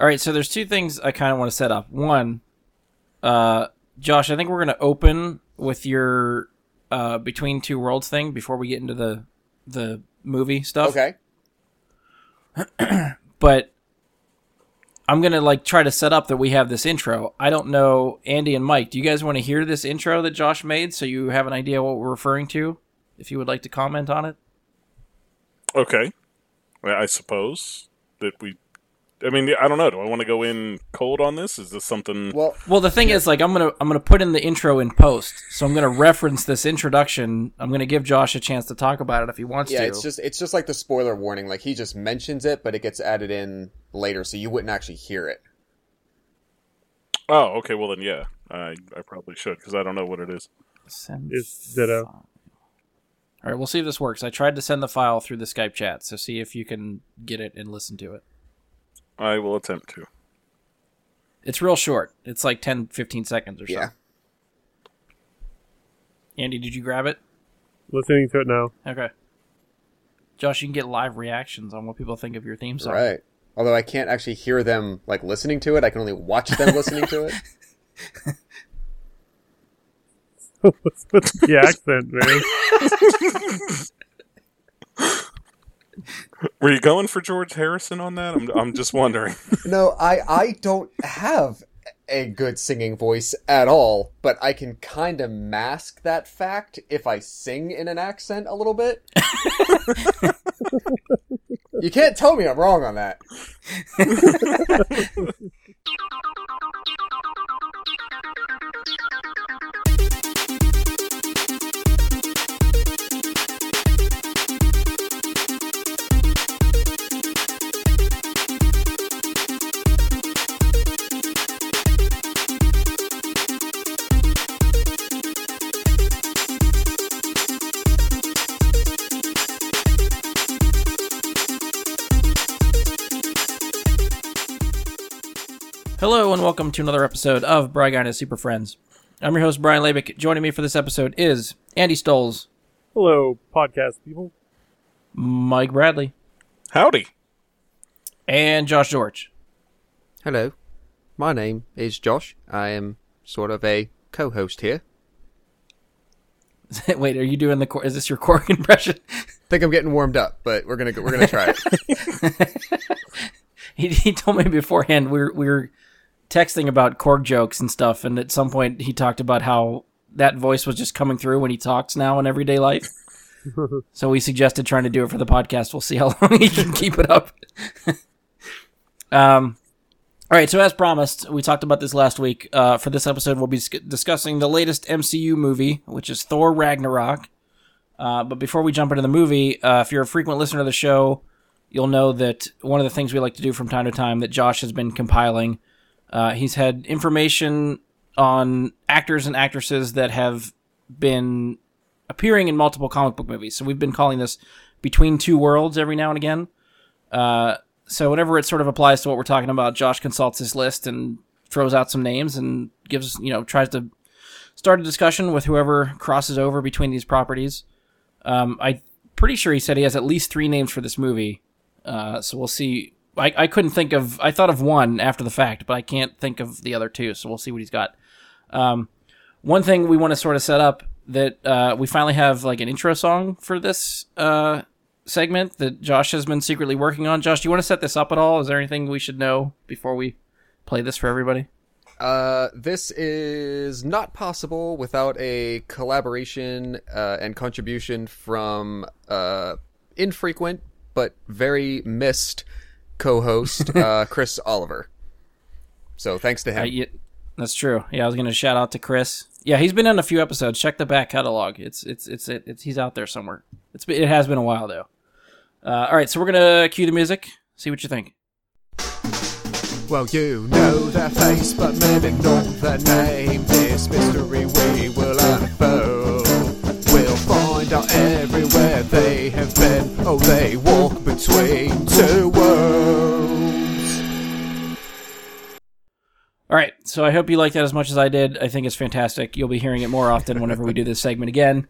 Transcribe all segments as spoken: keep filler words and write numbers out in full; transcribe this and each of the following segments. All right, so there's two things I kind of want to set up. One, uh, Josh, I think we're going to open with your uh, Between Two Worlds thing before we get into the the movie stuff. Okay. But I'm going to like try to set up that we have this intro. I don't know, Andy and Mike, do you guys want to hear this intro that Josh made so you have an idea what we're referring to, if you would like to comment on it? Okay. I suppose that we... I mean, I don't know. Do I want to go in cold on this? Is this something? Well, well, the thing yeah. is, like, I'm gonna I'm gonna put in the intro in post, so I'm gonna reference this introduction. I'm gonna give Josh a chance to talk about it if he wants yeah, to. Yeah, it's just it's just like the spoiler warning. Like he just mentions it, but it gets added in later, so you wouldn't actually hear it. Oh, okay. Well, then, yeah, I I probably should because I don't know what it is. Send it's ditto. All right, we'll see if this works. I tried to send the file through the Skype chat, so see if you can get it and listen to it. I will attempt to. It's real short. It's like ten, fifteen seconds or so. Yeah. Andy, did you grab it? Listening to it now. Okay. Josh, you can get live reactions on what people think of your theme song. Right. Although I can't actually hear them like listening to it. I can only watch them listening to it. What's the accent, man? Were you going for George Harrison on that? I'm I'm just wondering. No, I, I don't have a good singing voice at all, but I can kind of mask that fact if I sing in an accent a little bit. You can't tell me I'm wrong on that. Hello and welcome to another episode of Bri Guy and His Super Friends. I'm your host, Brian Labick. Joining me for this episode is Andy Stoles. Hello, podcast people. Mike Bradley. Howdy. And Josh George. Hello. My name is Josh. I am sort of a co-host here. Wait, are you doing the cor- is this your cork impression? I think I'm getting warmed up, but we're gonna go- we're gonna try it. He he told me beforehand we were, we were texting about Korg jokes and stuff, and at some point he talked about how that voice was just coming through when he talks now in everyday life. So we suggested trying to do it for the podcast. We'll see how long he can keep it up. um, all right, so as promised, we talked about this last week. Uh, for this episode, we'll be sc- discussing the latest M C U movie, which is Thor Ragnarok. Uh, but before we jump into the movie, uh, if you're a frequent listener to the show, you'll know that one of the things we like to do from time to time that Josh has been compiling, uh, he's had information on actors and actresses that have been appearing in multiple comic book movies. So we've been calling this Between Two Worlds every now and again. Uh, so whenever it sort of applies to what we're talking about, Josh consults his list and throws out some names and gives, you know, tries to start a discussion with whoever crosses over between these properties. Um, I'm pretty sure he said he has at least three names for this movie. Uh, so we'll see. I, I couldn't think of... I thought of one after the fact, but I can't think of the other two, so we'll see what he's got. Um, one thing we want to sort of set up that uh, we finally have like an intro song for this uh, segment that Josh has been secretly working on. Josh, do you want to set this up at all? Is there anything we should know before we play this for everybody? Uh, this is not possible without a collaboration uh, and contribution from uh, infrequent but very missed co-host, uh, Chris Oliver. So thanks to him. Uh, yeah, that's true. Yeah, I was going to shout out to Chris. Yeah, he's been on a few episodes. Check the back catalog. It's it's it's, it's, it's he's out there somewhere. It's been, it has been a while, though. Uh, all right, so we're going to cue the music. See what you think. Well, you know their face, but maybe not their name. This mystery we will unfold. We'll find out everywhere they have been. Oh, they walk between two worlds. All right, so I hope you liked that as much as I did. I think it's fantastic. You'll be hearing it more often whenever we do this segment again.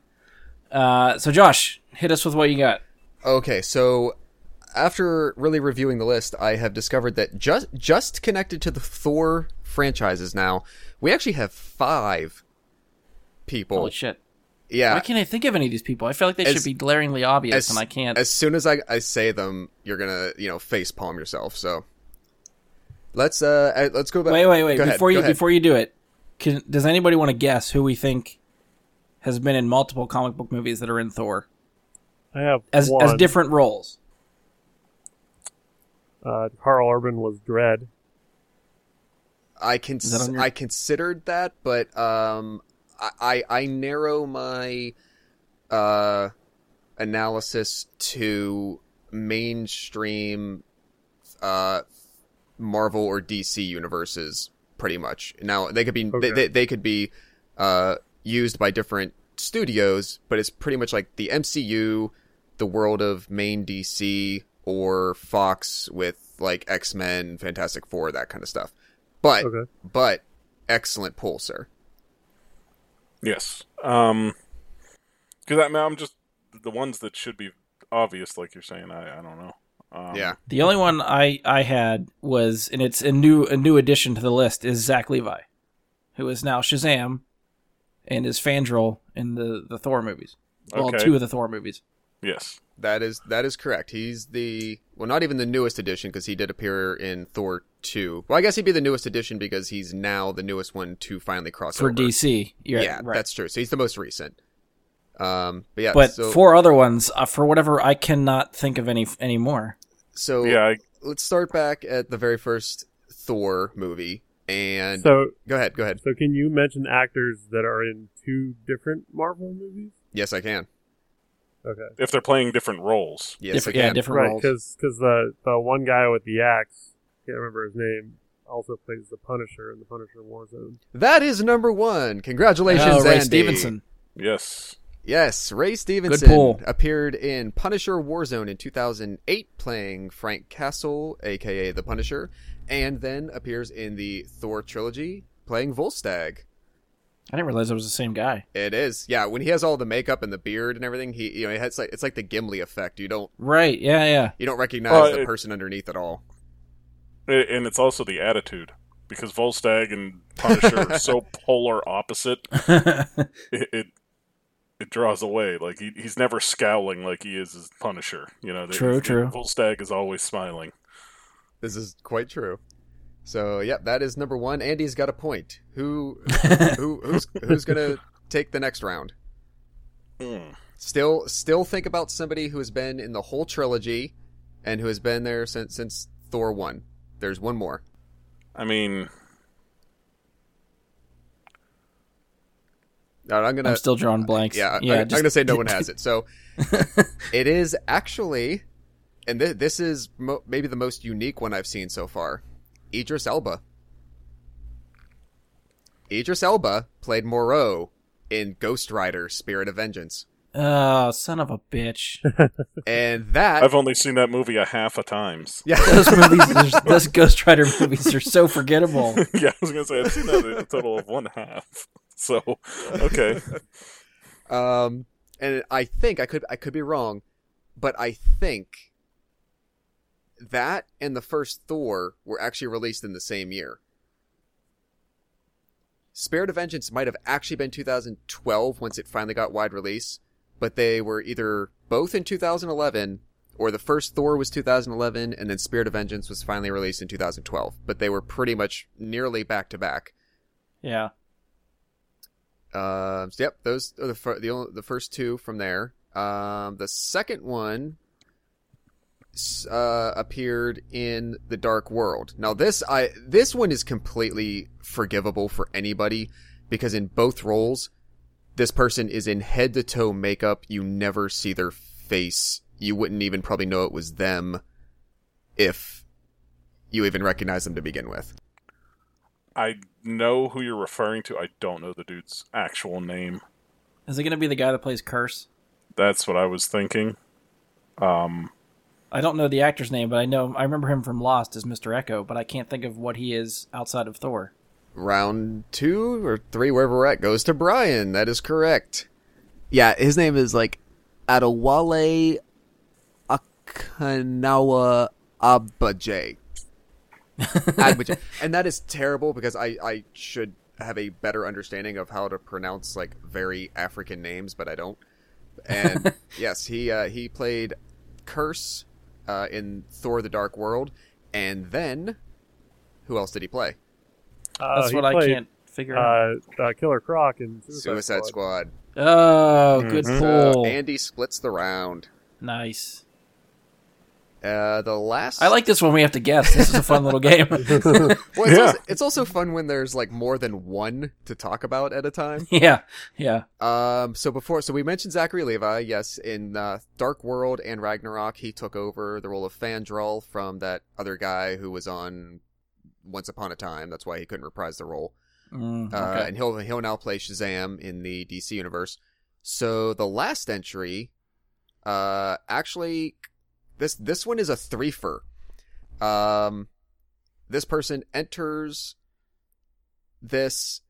Uh, so, Josh, hit us with what you got. Okay, so after really reviewing the list, I have discovered that just just connected to the Thor franchises now, we actually have five people. Holy shit. Yeah. Why can't I think of any of these people? I feel like they as, should be glaringly obvious, as, and I can't. As soon as I, I say them, you're gonna, you know, face palm yourself. So let's uh let's go back. Wait, wait, wait. Go before ahead. you go before ahead. you do it, can, does anybody want to guess who we think has been in multiple comic book movies that are in Thor? I have as one. as different roles. Uh, Karl Urban was Dredd. I can cons- your- I considered that, but um. I, I narrow my uh, analysis to mainstream uh, Marvel or D C universes, pretty much. Now they could be okay. they, they, they could be uh, used by different studios, but it's pretty much like the M C U, the world of main D C, or Fox with like X-Men, Fantastic Four, that kind of stuff. But okay. but excellent pull, sir. Yes, because um, I'm, I'm just the ones that should be obvious, like you're saying. I, I don't know. Um, yeah, the only one I, I had was, and it's a new a new addition to the list, is Zach Levi, who is now Shazam, and is Fandral in the, the Thor movies. Well, okay. Two of the Thor movies. Yes, that is that is correct. He's the well, not even the newest addition, because he did appear in Thor two. Well, I guess he'd be the newest addition because he's now the newest one to finally cross for over. For D C. Yeah, right. That's true. So he's the most recent. Um, but yeah, but so, four other ones, uh, for whatever, I cannot think of any anymore. So yeah, I... let's start back at the very first Thor movie. And so, go ahead, go ahead. So can you mention actors that are in two different Marvel movies? Yes, I can. Okay. If they're playing different roles. Yes, different, I can. Yeah, different right, roles. Because because the, the one guy with the axe, can't remember his name, also plays the Punisher in the Punisher Warzone. That is number one. Congratulations, oh, Ray Andy. Stevenson. Yes. Yes, Ray Stevenson appeared in Punisher Warzone in two thousand eight, playing Frank Castle, a k a the Punisher, and then appears in the Thor trilogy, playing Volstagg. I didn't realize it was the same guy. It is, yeah. When he has all the makeup and the beard and everything, he, you know, it's like it's like the Gimli effect. You don't, right? Yeah, yeah. You don't recognize uh, the it, person underneath at all. It, and it's also the attitude, because Volstagg and Punisher are so polar opposite. it, it it draws away. Like he, he's never scowling like he is as Punisher. You know, true, they, true. Volstagg is always smiling. This is quite true. So, yeah, that is number one. Andy's got a point. Who, who, who's, who's gonna take the next round? Mm. Still, still think about somebody who has been in the whole trilogy and who has been there since since Thor one. There's one more. I mean, right, I'm gonna. I'm still drawing blanks. Yeah, yeah. I, just... I'm gonna say no one has it. So, it is actually, and th- this is mo- maybe the most unique one I've seen so far. Idris Elba. Idris Elba played Moreau in Ghost Rider: Spirit of Vengeance. Oh, son of a bitch. And that... I've only seen that movie a half a times. Yeah, those movies, those Ghost Rider movies are so forgettable. Yeah, I was going to say, I've seen that a total of one half. So, okay. Um, and I think, I could, I could be wrong, but I think... that and the first Thor were actually released in the same year. Spirit of Vengeance might have actually been two thousand twelve once it finally got wide release, but they were either both in two thousand eleven, or the first Thor was two thousand eleven and then Spirit of Vengeance was finally released in two thousand twelve, but they were pretty much nearly back to back. Yeah. Uh, so yep, those are the fir- the, only, the first two from there. Um, the second one... Uh, appeared in the Dark World. Now this I this one is completely forgivable for anybody, because in both roles this person is in head to toe makeup. You never see their face. You wouldn't even probably know it was them if you even recognize them to begin with. I know who you're referring to. I don't know the dude's actual name. Is it going to be the guy that plays Curse? That's what I was thinking. Um I don't know the actor's name, but I know I remember him from Lost as Mister Echo, but I can't think of what he is outside of Thor. Round two or three, wherever we're at, goes to Brian. That is correct. Yeah, his name is like Adewale Ak- Kanawa Abajay. Abajay. And that is terrible because I, I should have a better understanding of how to pronounce like very African names, but I don't. And yes, he uh, he played Curse uh, in Thor: The Dark World, and then who else did he play? Uh, That's he what played, I can't figure out. Uh, uh, Killer Croc in Suicide, Suicide Squad. Squad. Oh, mm-hmm. Good pull. So Andy splits the round. Nice. Uh, the last. I like this one. We have to guess. This is a fun little game. Well, it's, yeah. also, it's also fun when there's like more than one to talk about at a time. Yeah, yeah. Um. So before, so we mentioned Zachary Levi. Yes, in uh, Dark World and Ragnarok, he took over the role of Fandral from that other guy who was on Once Upon a Time. That's why he couldn't reprise the role. Mm, okay. Uh, and he'll he'll now play Shazam in the D C universe. So the last entry, uh, actually. This this one is a threefer. Um, this person enters this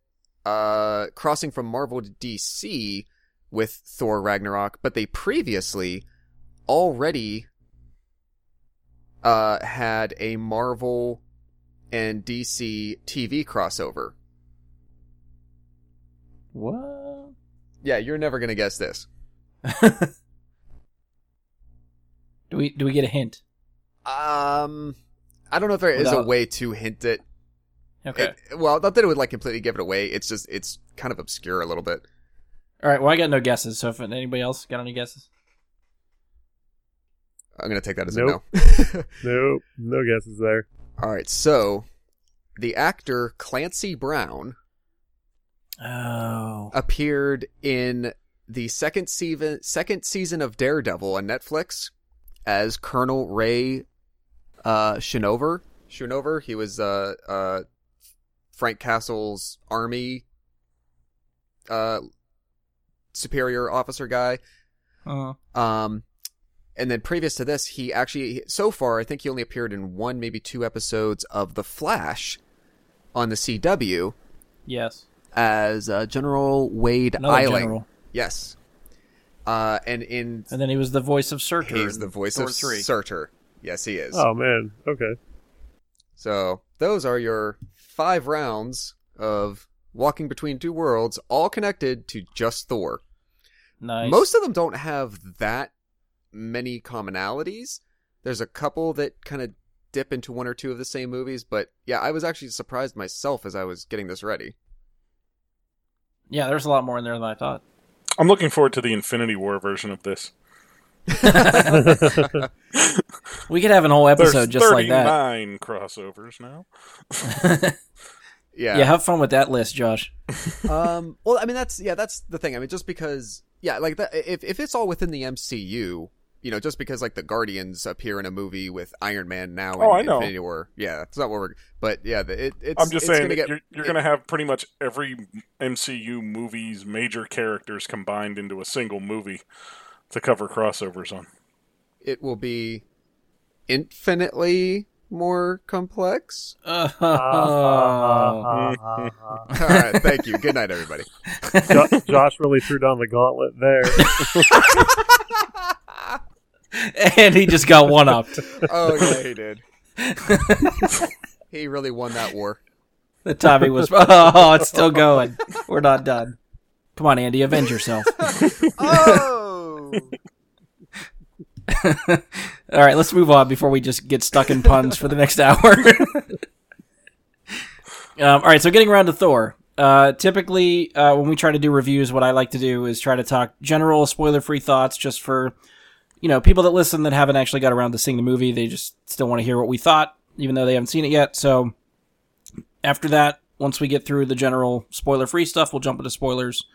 uh, crossing from Marvel to D C with Thor Ragnarok, but they previously already uh, had a Marvel and D C T V crossover. What? Yeah, you're never gonna guess this. Do we do we get a hint? Um, I don't know if there Without... is a way to hint it. Okay. It, well, not that it would like completely give it away. It's just it's kind of obscure a little bit. All right. Well, I got no guesses. So if anybody else got any guesses, I'm gonna take that as nope. a no. Nope. No guesses there. All right. So the actor Clancy Brown oh. appeared in the second season second season of Daredevil on Netflix. As Colonel Ray uh, Schoonover. Schoonover, he was uh, uh, Frank Castle's army uh, superior officer guy. Uh-huh. Um, and then previous to this, he actually, so far, I think he only appeared in one, maybe two episodes of The Flash on the C W. Yes. As uh, General Wade Another Eiling. General. Yes. Uh, and in and then he was the voice of Surtur. He's the voice Thor of three. Surtur. Yes, he is. Oh, man. Okay. So those are your five rounds of Walking Between Two Worlds, all connected to just Thor. Nice. Most of them don't have that many commonalities. There's a couple that kind of dip into one or two of the same movies, but yeah, I was actually surprised myself as I was getting this ready. Yeah, there's a lot more in there than I thought. I'm looking forward to the Infinity War version of this. We could have an whole episode There's just like that. thirty-nine crossovers now. Yeah. Yeah, have fun with that list, Josh. um, well, I mean, that's yeah, that's the thing. I mean, just because, yeah, like that, if if it's all within the M C U, you know, just because like the Guardians appear in a movie with Iron Man now in oh, I Infinity know. War, yeah, it's not what we're. But yeah, it, it's. I'm just it's saying gonna get, you're, you're going to have pretty much every M C U movie's major characters combined into a single movie to cover crossovers on. It will be infinitely more complex. Uh, uh, uh, uh, all right, thank you. Good night, everybody. Josh really threw down the gauntlet there. And he just got one-upped. Oh, yeah, he did. He really won that war. The timing was... Oh, it's still going. We're not done. Come on, Andy, avenge yourself. Oh! All right, let's move on before we just get stuck in puns for the next hour. um, all right, so getting around to Thor. Uh, typically, uh, when we try to do reviews, what I like to do is try to talk general, spoiler-free thoughts just for... You know, people that listen that haven't actually got around to seeing the movie, they just still want to hear what we thought, even though they haven't seen it yet. So after that, once we get through the general spoiler-free stuff, we'll jump into spoilers.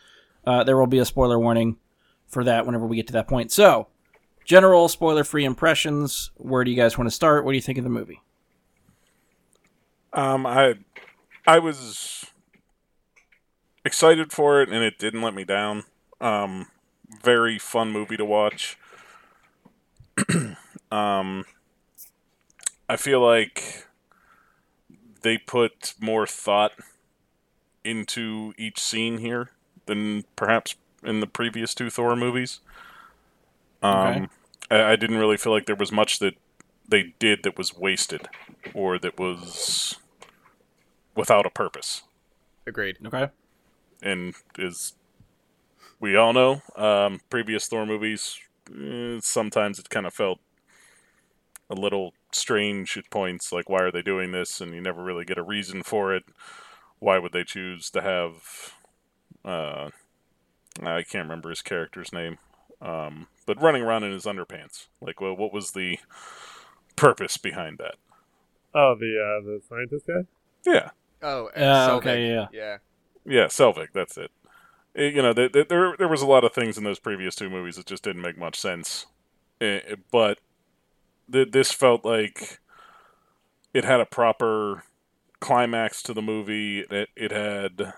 Uh, there will be a spoiler warning for that whenever we get to that point. So general spoiler-free impressions. Where do you guys want to start? What do you think of the movie? Um, I I was excited for it, and it didn't let me down. Um, very fun movie to watch. um, I feel like they put more thought into each scene here than perhaps in the previous two Thor movies. Um, okay. I, I didn't really feel like there was much that they did that was wasted or that was without a purpose. Agreed. Okay. And as we all know, um, previous Thor movies, eh, sometimes it kind of felt a little strange at points, like, why are they doing this? And you never really get a reason for it. Why would they choose to have... Uh, I can't remember his character's name. Um, but running around in his underpants. Like, well, what was the purpose behind that? Oh, the uh, the scientist guy? Yeah. Oh, uh, okay, yeah. Yeah, yeah, Selvig, that's it. it you know, th- th- there there was a lot of things in those previous two movies that just didn't make much sense. It, it, but th- this felt like it had a proper climax to the movie. It, it had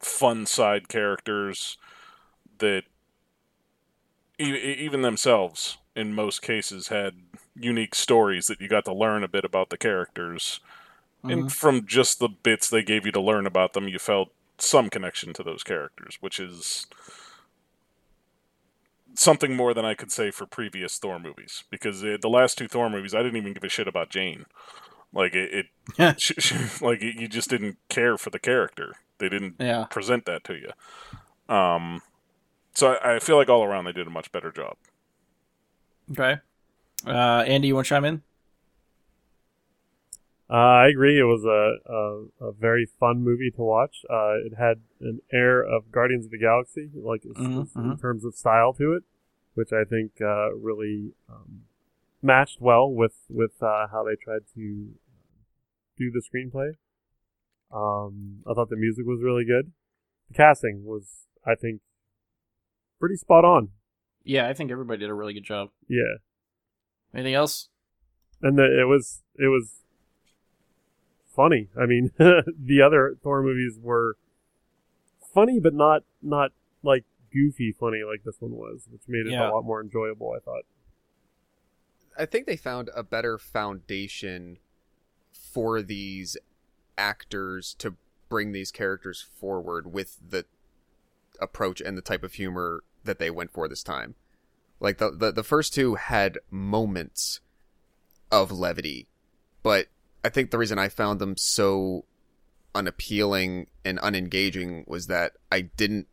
fun side characters that e- even themselves, in most cases, had unique stories that you got to learn a bit about the characters. And from just the bits they gave you to learn about them, you felt some connection to those characters, which is something more than I could say for previous Thor movies. Because it, the last two Thor movies, I didn't even give a shit about Jane. Like it, it sh- sh- like it, you just didn't care for the character. They didn't yeah. present that to you. Um, so I, I feel like all around they did a much better job. Okay, uh, Andy, you want to chime in? Uh, I agree. It was a, a, a very fun movie to watch. Uh, it had an air of Guardians of the Galaxy, like mm-hmm, in mm-hmm. terms of style to it, which I think uh, really um, matched well with with uh, how they tried to do the screenplay. Um, I thought the music was really good. The casting was, I think, pretty spot on. Yeah, I think everybody did a really good job. Yeah. Anything else? And the, it was it was. funny. I mean, the other Thor movies were funny, but not not like goofy funny like this one was, which made it yeah. a lot more enjoyable, I thought. I think they found a better foundation for these actors to bring these characters forward with the approach and the type of humor that they went for this time. Like, the the, the first two had moments of levity, but I think the reason I found them so unappealing and unengaging was that I didn't,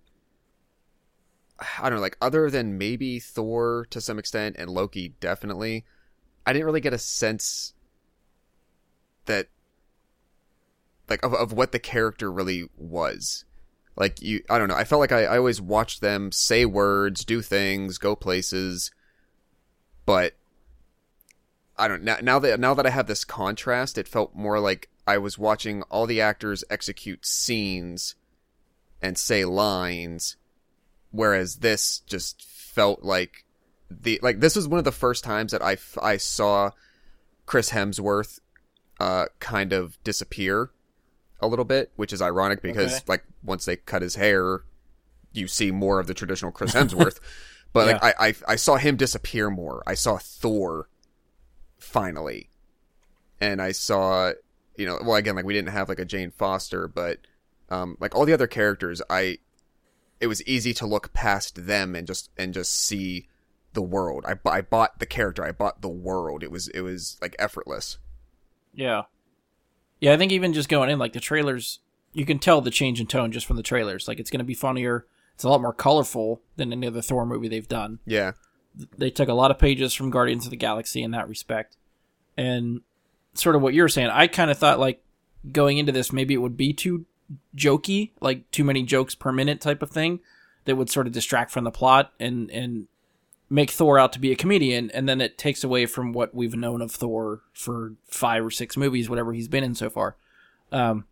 I don't know, like, other than maybe Thor to some extent and Loki definitely, I didn't really get a sense that, like, of, of what the character really was. Like, you, I don't know, I felt like I, I always watched them say words, do things, go places, but... I don't know. Now that now that I have this contrast, it felt more like I was watching all the actors execute scenes and say lines, whereas this just felt like the like this was one of the first times that I, I saw Chris Hemsworth uh, kind of disappear a little bit, which is ironic because okay. like once they cut his hair, you see more of the traditional Chris Hemsworth, but yeah. like I, I I saw him disappear more. I saw Thor. Finally. And I saw, you know, well, again, like, we didn't have, like, a Jane Foster, but, um, like, all the other characters, I, it was easy to look past them and just, and just see the world. I, I bought the character. I bought the world. It was, it was, like, effortless. Yeah. Yeah, I think even just going in, like, the trailers, you can tell the change in tone just from the trailers. Like, it's going to be funnier. It's a lot more colorful than any other Thor movie they've done. Yeah. They took a lot of pages from Guardians of the Galaxy in that respect. And sort of what you're saying, I kind of thought, like, going into this, maybe it would be too jokey, like too many jokes per minute type of thing that would sort of distract from the plot and, and make Thor out to be a comedian. And then it takes away from what we've known of Thor for five or six movies, whatever he's been in so far. Um,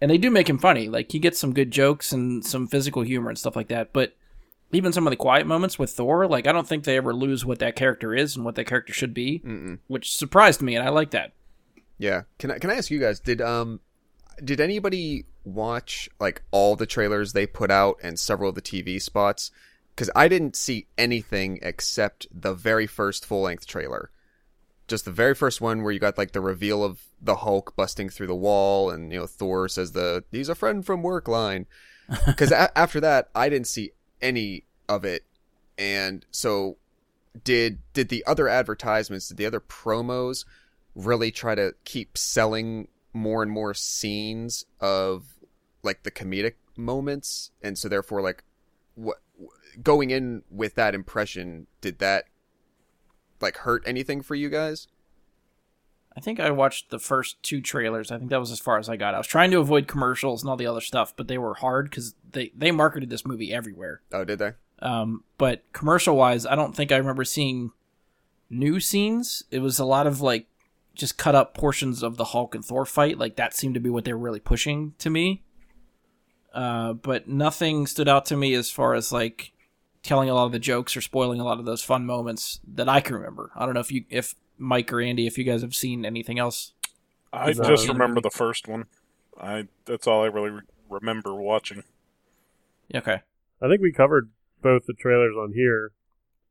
and they do make him funny. Like, he gets some good jokes and some physical humor and stuff like that. But even some of the quiet moments with Thor, like, I don't think they ever lose what that character is and what that character should be, Mm-mm. which surprised me, and I like that. Yeah. Can I, can I ask you guys, did um did anybody watch, like, all the trailers they put out and several of the T V spots? Because I didn't see anything except the very first full-length trailer. Just the very first one where you got, like, the reveal of the Hulk busting through the wall, and, you know, Thor says the, he's a friend from work line. Because a- after that, I didn't see any of it, and so did did the other advertisements, did the other promos really try to keep selling more and more scenes of like the comedic moments? And so therefore, like, what going in with that impression, did that like hurt anything for you guys? I think I watched the first two trailers. I think that was as far as I got. I was trying to avoid commercials and all the other stuff, but they were hard because they, they marketed this movie everywhere. Oh, did they? Um, but commercial-wise, I don't think I remember seeing new scenes. It was a lot of, like, just cut-up portions of the Hulk and Thor fight. Like, that seemed to be what they were really pushing to me. Uh, but nothing stood out to me as far as, like, telling a lot of the jokes or spoiling a lot of those fun moments that I can remember. I don't know if you... if Mike or Andy, if you guys have seen anything else. I just remember the first one. I That's all I really re- remember watching. Okay. I think we covered both the trailers on here.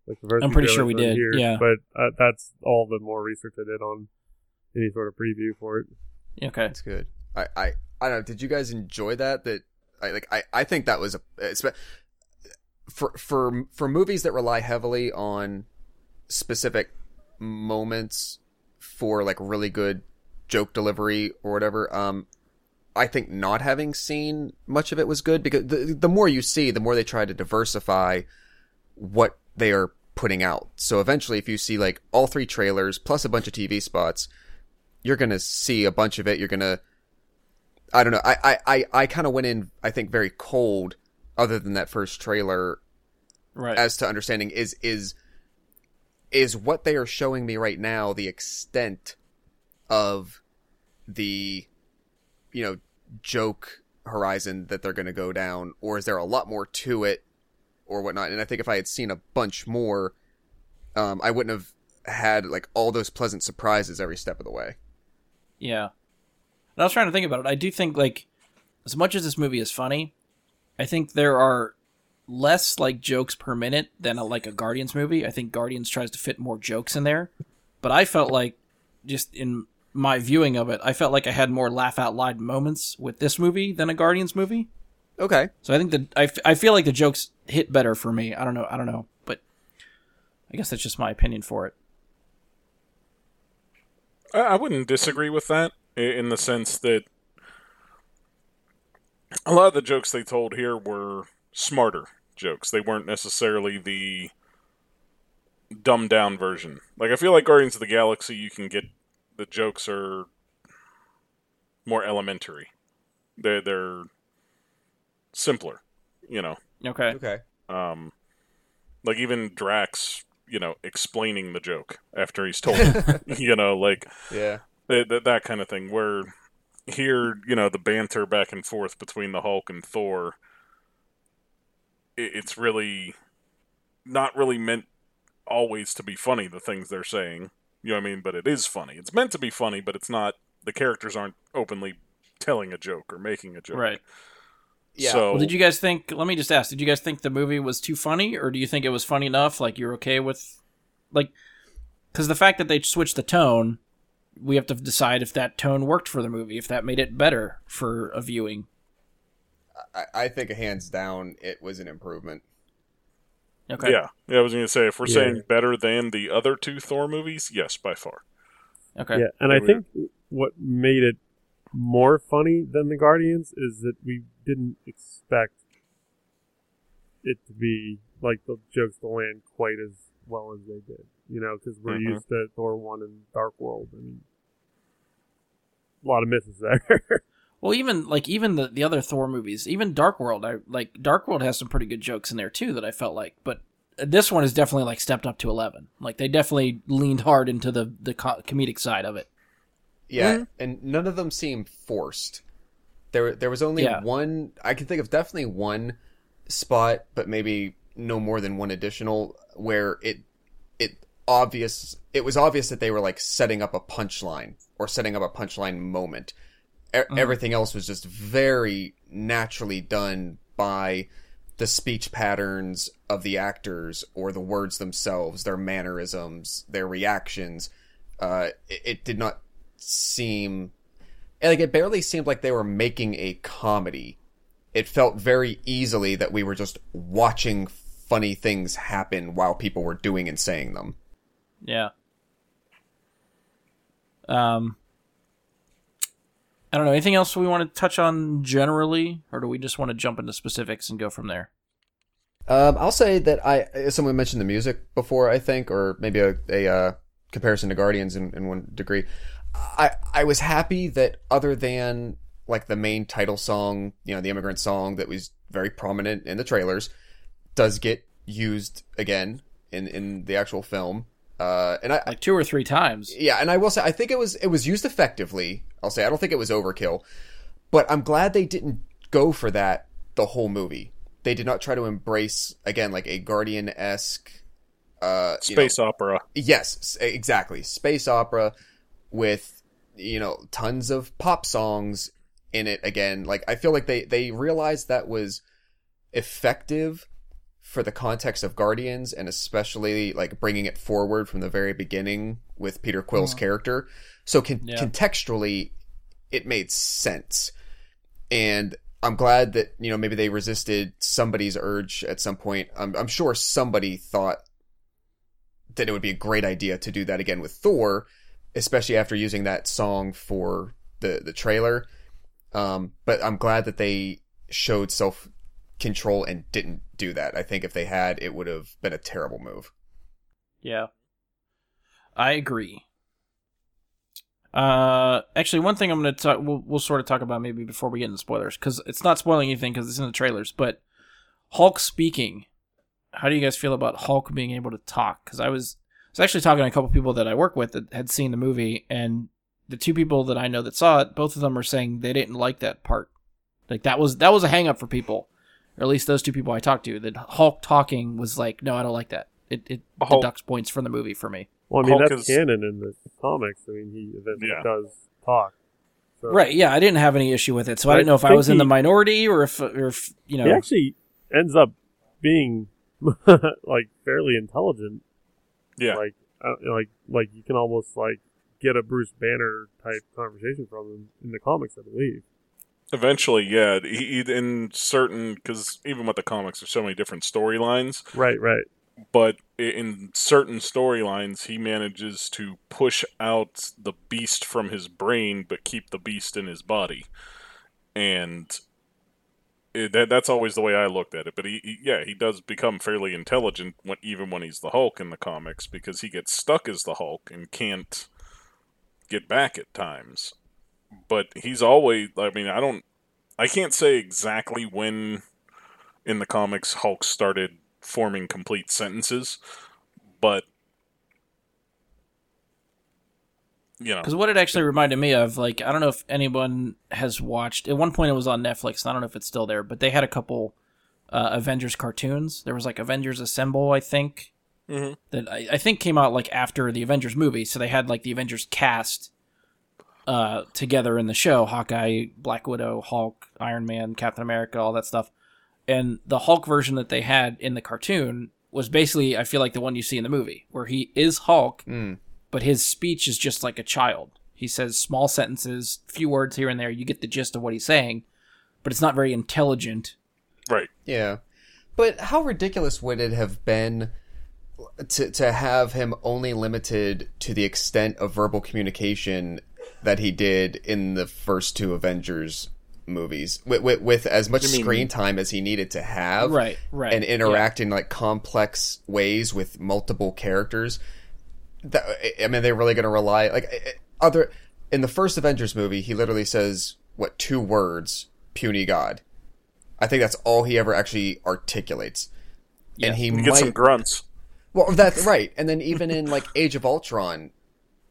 Like the first I'm pretty sure we did, here, yeah. But uh, that's all the more research I did on any sort of preview for it. Okay. That's good. I, I, I don't know. Did you guys enjoy that? That I like. I, I think that was... a for for For movies that rely heavily on specific... moments for like really good joke delivery or whatever, um I think not having seen much of it was good, because the, the more you see, the more they try to diversify what they are putting out. So eventually, if you see like all three trailers plus a bunch of T V spots, you're gonna see a bunch of it. You're gonna I don't know I I, I, I kind of went in, I think, very cold other than that first trailer, right, as to understanding is is is what they are showing me right now the extent of the, you know, joke horizon that they're going to go down, or is there a lot more to it or whatnot? And I think if I had seen a bunch more, um, I wouldn't have had like all those pleasant surprises every step of the way. Yeah. And I was trying to think about it. I do think, like, as much as this movie is funny, I think there are less like jokes per minute than a, like a Guardians movie. I think Guardians tries to fit more jokes in there, but I felt like, just in my viewing of it, I felt like I had more laugh out loud moments with this movie than a Guardians movie. Okay. So I think that I, f- I feel like the jokes hit better for me. I don't know. I don't know, but I guess that's just my opinion for it. I, I wouldn't disagree with that, in the sense that a lot of the jokes they told here were smarter jokes. They weren't necessarily the dumbed down version. Like, I feel like Guardians of the Galaxy, you can get the jokes are more elementary. They're they're simpler, you know. Okay. Okay. Um, like even Drax, you know, explaining the joke after he's told, you know, like yeah, th- th- that kind of thing. Where here, you know, the banter back and forth between the Hulk and Thor, it's really not really meant always to be funny, the things they're saying. You know what I mean? But it is funny. It's meant to be funny, but it's not. The characters aren't openly telling a joke or making a joke. Right. Yeah. So, well, did you guys think, let me just ask, did you guys think the movie was too funny, or do you think it was funny enough? Like, you're okay with, like, because the fact that they switched the tone, we have to decide if that tone worked for the movie, if that made it better for a viewing. I think hands down, it was an improvement. Okay. Yeah, yeah. I was going to say, if we're yeah. saying better than the other two Thor movies, yes, by far. Okay. Yeah, and I think what made it more funny than the Guardians is that we didn't expect it to be, like, the jokes to land quite as well as they did. You know, because we're mm-hmm. used to Thor one and Dark World. I mean, a lot of misses there. Well, even like even the, the other Thor movies, even Dark World, I like Dark World has some pretty good jokes in there too that I felt like, but this one is definitely like stepped up to eleven. Like, they definitely leaned hard into the the co- comedic side of it. Yeah, mm-hmm. And none of them seemed forced. There there was only yeah. one I can think of, definitely one spot, but maybe no more than one additional, where it it obvious it was obvious that they were like setting up a punchline or setting up a punchline moment. Everything else was just very naturally done by the speech patterns of the actors, or the words themselves, their mannerisms, their reactions. Uh, it, it did not seem... like it barely seemed like they were making a comedy. It felt very easily that we were just watching funny things happen while people were doing and saying them. Yeah. Um, I don't know. Anything else we want to touch on generally, or do we just want to jump into specifics and go from there? Um, I'll say that I, someone mentioned the music before, I think, or maybe a, a uh, comparison to Guardians in, in one degree. I, I was happy that other than like the main title song, you know, the immigrant song that was very prominent in the trailers, does get used again in, in the actual film. Uh, and I, like two or three times. Yeah, and I will say, I think it was it was used effectively. I'll say I don't think it was overkill, but I'm glad they didn't go for that the whole movie. They did not try to embrace again like a Guardian-esque uh, space you know, opera. Yes, exactly, space opera with you know tons of pop songs in it. Again, like I feel like they they realized that was effective for the context of Guardians, and especially like bringing it forward from the very beginning with Peter Quill's mm. character. So con- yeah. contextually it made sense. And I'm glad that, you know, maybe they resisted somebody's urge at some point. I'm, I'm sure somebody thought that it would be a great idea to do that again with Thor, especially after using that song for the, the trailer. Um, but I'm glad that they showed self control and didn't do that. I think if they had, it would have been a terrible move. Yeah. I agree. Uh, actually, one thing I'm going to talk, we'll, we'll sort of talk about maybe before we get into spoilers, because it's not spoiling anything because it's in the trailers, but Hulk speaking. How do you guys feel about Hulk being able to talk? Because I was, I was actually talking to a couple people that I work with that had seen the movie, and the two people that I know that saw it, both of them are saying they didn't like that part. Like, that was that was a hang-up for people. Or at least those two people I talked to, that Hulk talking was like, no, I don't like that. It, it Hulk. deducts points from the movie for me. Well, I mean, Hulk that's is... canon in the comics. I mean, he eventually yeah. does talk. So. Right, yeah, I didn't have any issue with it, so I, I didn't know if I was he... in the minority or if, or if, you know... He actually ends up being, like, fairly intelligent. Yeah. Like, like, like you can almost, like, get a Bruce Banner-type conversation from him in the comics, I believe. Eventually, yeah. He, in certain, because even with the comics, there's so many different storylines. Right, right. But in certain storylines, he manages to push out the beast from his brain, but keep the beast in his body. And it, that, that's always the way I looked at it. But he, he, yeah, he does become fairly intelligent, when, even when he's the Hulk in the comics, because he gets stuck as the Hulk and can't get back at times. But he's always, I mean, I don't, I can't say exactly when in the comics Hulk started forming complete sentences, but, you know. Because what it actually reminded me of, like, I don't know if anyone has watched, at one point it was on Netflix, and I don't know if it's still there, but they had a couple uh, Avengers cartoons. There was, like, Avengers Assemble, I think, mm-hmm. that I, I think came out, like, after the Avengers movie, so they had, like, the Avengers cast Uh, together in the show. Hawkeye, Black Widow, Hulk, Iron Man, Captain America, all that stuff. And the Hulk version that they had in the cartoon was basically, I feel like, the one you see in the movie, where he is Hulk, mm. but his speech is just like a child. He says small sentences, few words here and there. You get the gist of what he's saying, but it's not very intelligent. Right. Yeah. But how ridiculous would it have been to, to have him only limited to the extent of verbal communication that he did in the first two Avengers movies with, with, with as much screen time as he needed to have, right, right, and interact yeah. in like complex ways with multiple characters. That, I mean, they're really going to rely like other in the first Avengers movie. He literally says what two words, puny God. I think that's all he ever actually articulates. Yeah. And he you might get some grunts. Well, that's right. And then even in like Age of Ultron,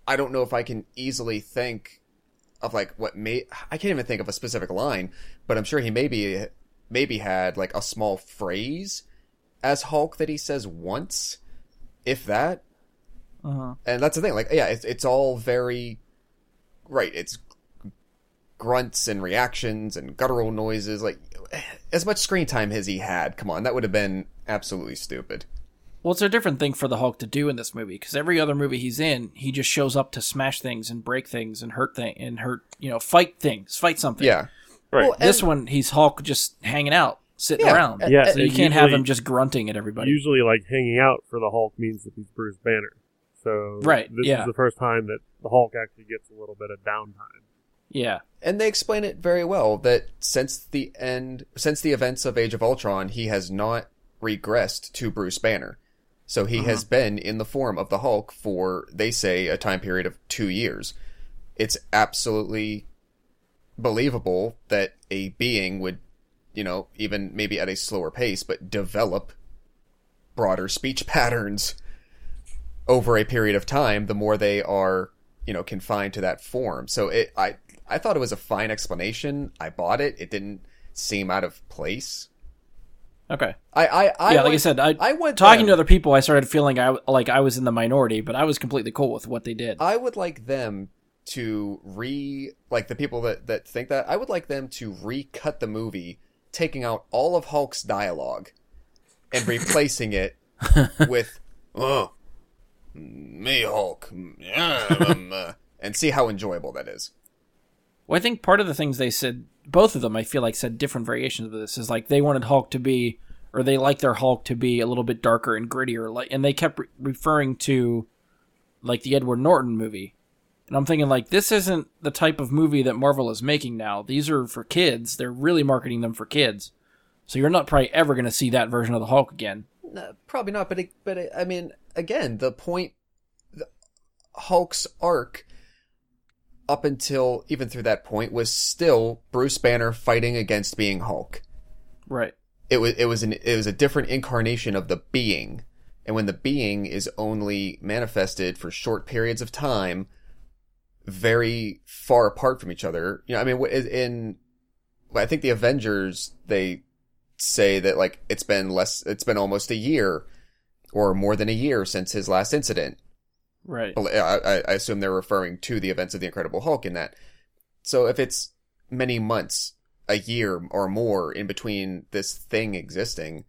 I don't know if I can easily think of like what may I can't even think of a specific line, but I'm sure he maybe maybe had like a small phrase as Hulk that he says once, if that. Uh-huh. And that's the thing, like yeah, it's it's all very right. It's grunts and reactions and guttural noises. Like as much screen time as he had, come on, that would have been absolutely stupid. Well, it's a different thing for the Hulk to do in this movie, because every other movie he's in, he just shows up to smash things and break things and hurt things and hurt, you know, fight things, fight something. Yeah, right. Well, this one, he's Hulk just hanging out. sitting yeah. around. Yeah, so you usually can't have him just grunting at everybody. Usually, like, hanging out for the Hulk means that he's Bruce Banner. So right, this yeah. is the first time that the Hulk actually gets a little bit of downtime. Yeah. And they explain it very well, that since the end, since the events of Age of Ultron, he has not regressed to Bruce Banner. So he uh-huh. has been in the form of the Hulk for, they say, a time period of two years. It's absolutely believable that a being would, you know, even maybe at a slower pace, but develop broader speech patterns over a period of time, the more they are, you know, confined to that form. So it, I, I thought it was a fine explanation. I bought it. It didn't seem out of place. Okay. I, I, I yeah, went, like I said, I, I went talking them, to other people. I started feeling I like I was in the minority, but I was completely cool with what they did. I would like them to re like the people that, that think that. I would like them to recut the movie, taking out all of Hulk's dialogue, and replacing it with "Oh, me Hulk," and see how enjoyable that is. Well, I think part of the things they said, both of them, I feel like, said different variations of this, is like they wanted Hulk to be, or they like their Hulk to be a little bit darker and grittier, like, and they kept re- referring to, like, the Edward Norton movie. And I'm thinking, like, this isn't the type of movie that Marvel is making now. These are for kids. They're really marketing them for kids. So you're not probably ever going to see that version of the Hulk again. No, probably not, but, it, but it, I mean, again, the point, the Hulk's arc up until even through that point was still Bruce Banner fighting against being Hulk. Right. It was it was an it was a different incarnation of the being. And when the being is only manifested for short periods of time, very far apart from each other. You know, I mean, in I think the Avengers, they say that, like, it's been less it's been almost a year or more than a year since his last incident. Right. I, I assume they're referring to the events of the Incredible Hulk in that. So if it's many months, a year or more in between this thing existing,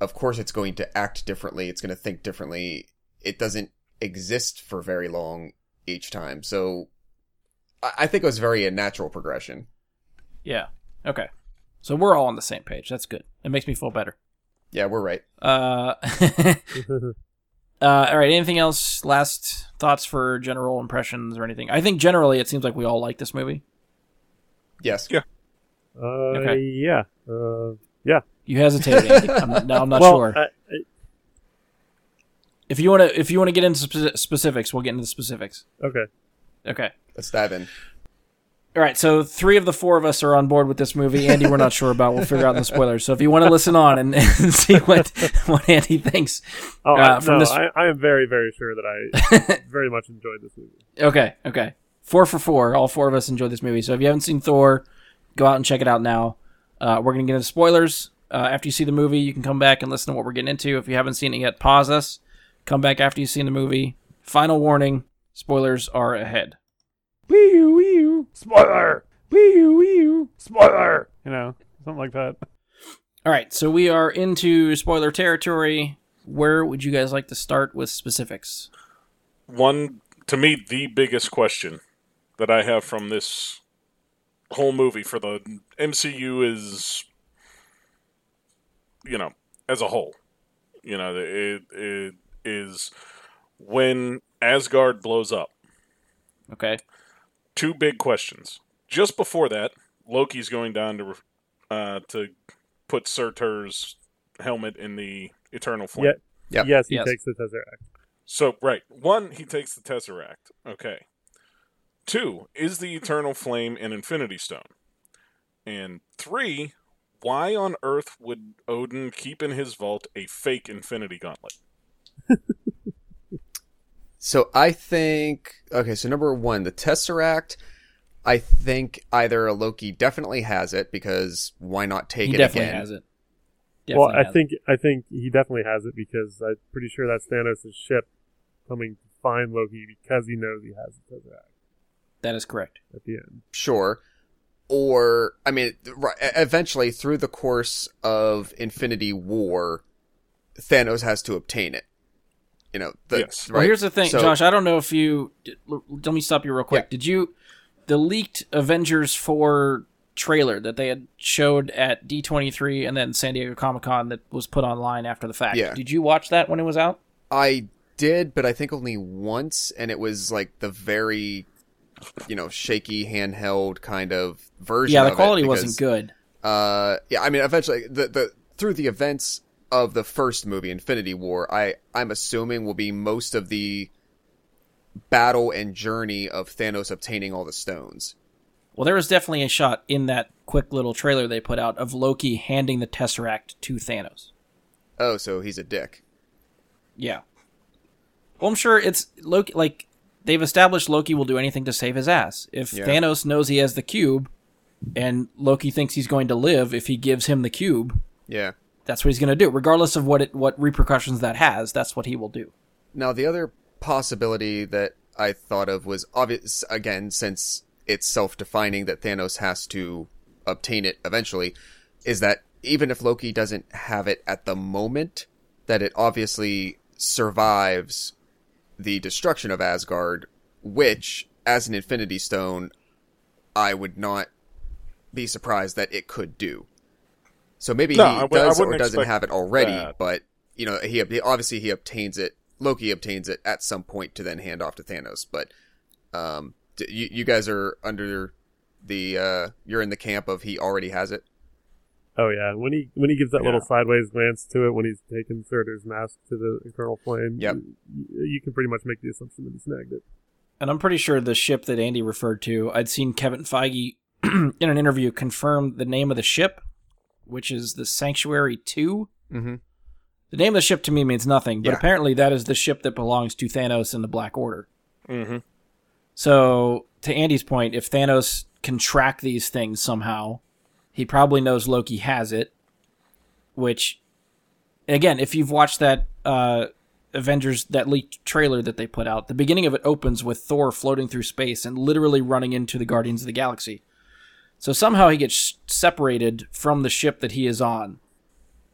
of course it's going to act differently. It's going to think differently. It doesn't exist for very long each time. So I think it was very a natural progression. Yeah. Okay. So we're all on the same page. That's good. It makes me feel better. Yeah, we're right. Uh... Uh, all right, anything else? Last thoughts for general impressions or anything? I think generally it seems like we all like this movie. Yes. Yeah. Uh, okay. Yeah. Uh, yeah. You hesitated, Andy. I'm, no, I'm not well, sure. I, I... If you want to if you want to get into spe- specifics, we'll get into the specifics. Okay. Okay. Let's dive in. All right, so three of the four of us are on board with this movie. Andy, we're not sure about. We'll figure out in the spoilers. So if you want to listen on and, and see what, what Andy thinks. Oh, uh, from no, this... I, I am very, very sure that I very much enjoyed this movie. Okay, okay. Four for four. All four of us enjoyed this movie. So if you haven't seen Thor, go out and check it out now. Uh, we're going to get into spoilers. Uh, after you see the movie, you can come back and listen to what we're getting into. If you haven't seen it yet, pause us. Come back after you've seen the movie. Final warning, spoilers are ahead. Wee-oo, wee-oo, spoiler! Wee-oo, wee-oo, spoiler! You know, something like that. All right, so we are into spoiler territory. Where would you guys like to start with specifics? One, to me, the biggest question that I have from this whole movie for the M C U is, you know, as a whole. You know, it, it is when Asgard blows up. Okay. Two big questions. Just before that, Loki's going down to uh, to put Surtur's helmet in the Eternal Flame. Yeah. Yep. Yes, he yes. takes the Tesseract. So, right. One, he takes the Tesseract. Okay. Two, is the Eternal Flame an Infinity Stone? And three, why on earth would Odin keep in his vault a fake Infinity Gauntlet? So I think, okay, so number one, the Tesseract, I think either Loki definitely has it, because why not take he it definitely again? Has it. Definitely well, has I think, it. I think he definitely has it, because I'm pretty sure that's Thanos' ship coming to find Loki because he knows he has the Tesseract. That is correct. At the end. Sure. Or, I mean, eventually, through the course of Infinity War, Thanos has to obtain it. You know, the, yes. right? Well, here's the thing, so, Josh. I don't know if you. Let me stop you real quick. Yeah. Did you the leaked Avengers four trailer that they had showed at D twenty-three and then San Diego Comic-Con that was put online after the fact. Yeah. Did you watch that when it was out? I did, but I think only once, and it was like the very, you know, shaky handheld kind of version. Yeah, the of quality it because, wasn't good. Uh, yeah, I mean, eventually, the the through the events of the first movie, Infinity War, I I'm assuming will be most of the battle and journey of Thanos obtaining all the stones. Well, there was definitely a shot in that quick little trailer they put out of Loki handing the Tesseract to Thanos. Oh, so he's a dick. Yeah. Well, I'm sure it's Loki. Like, they've established Loki will do anything to save his ass. If yeah. Thanos knows he has the cube, and Loki thinks he's going to live if he gives him the cube, yeah, that's what he's going to do. Regardless of what it, what repercussions that has, that's what he will do. Now, the other possibility that I thought of was obvious, again, since it's self-defining that Thanos has to obtain it eventually, is that even if Loki doesn't have it at the moment, that it obviously survives the destruction of Asgard, which, as an Infinity Stone, I would not be surprised that it could do. So maybe no, he w- does or doesn't have it already, that. But you know, he obviously he obtains it, Loki obtains it at some point to then hand off to Thanos, but... um. You, you guys are under the, uh, you're in the camp of he already has it. Oh yeah, when he when he gives that yeah. little sideways glance to it when he's taking Surtur's mask to the Eternal Flame, yep. you, you can pretty much make the assumption that he snagged it. And I'm pretty sure the ship that Andy referred to, I'd seen Kevin Feige in an interview confirm the name of the ship, which is the Sanctuary two. Mm-hmm. The name of the ship to me means nothing, but yeah. apparently that is the ship that belongs to Thanos and the Black Order. Mm-hmm. So, to Andy's point, if Thanos can track these things somehow, he probably knows Loki has it, which, again, if you've watched that uh, Avengers, that leaked trailer that they put out, the beginning of it opens with Thor floating through space and literally running into the Guardians of the Galaxy. So somehow he gets separated from the ship that he is on.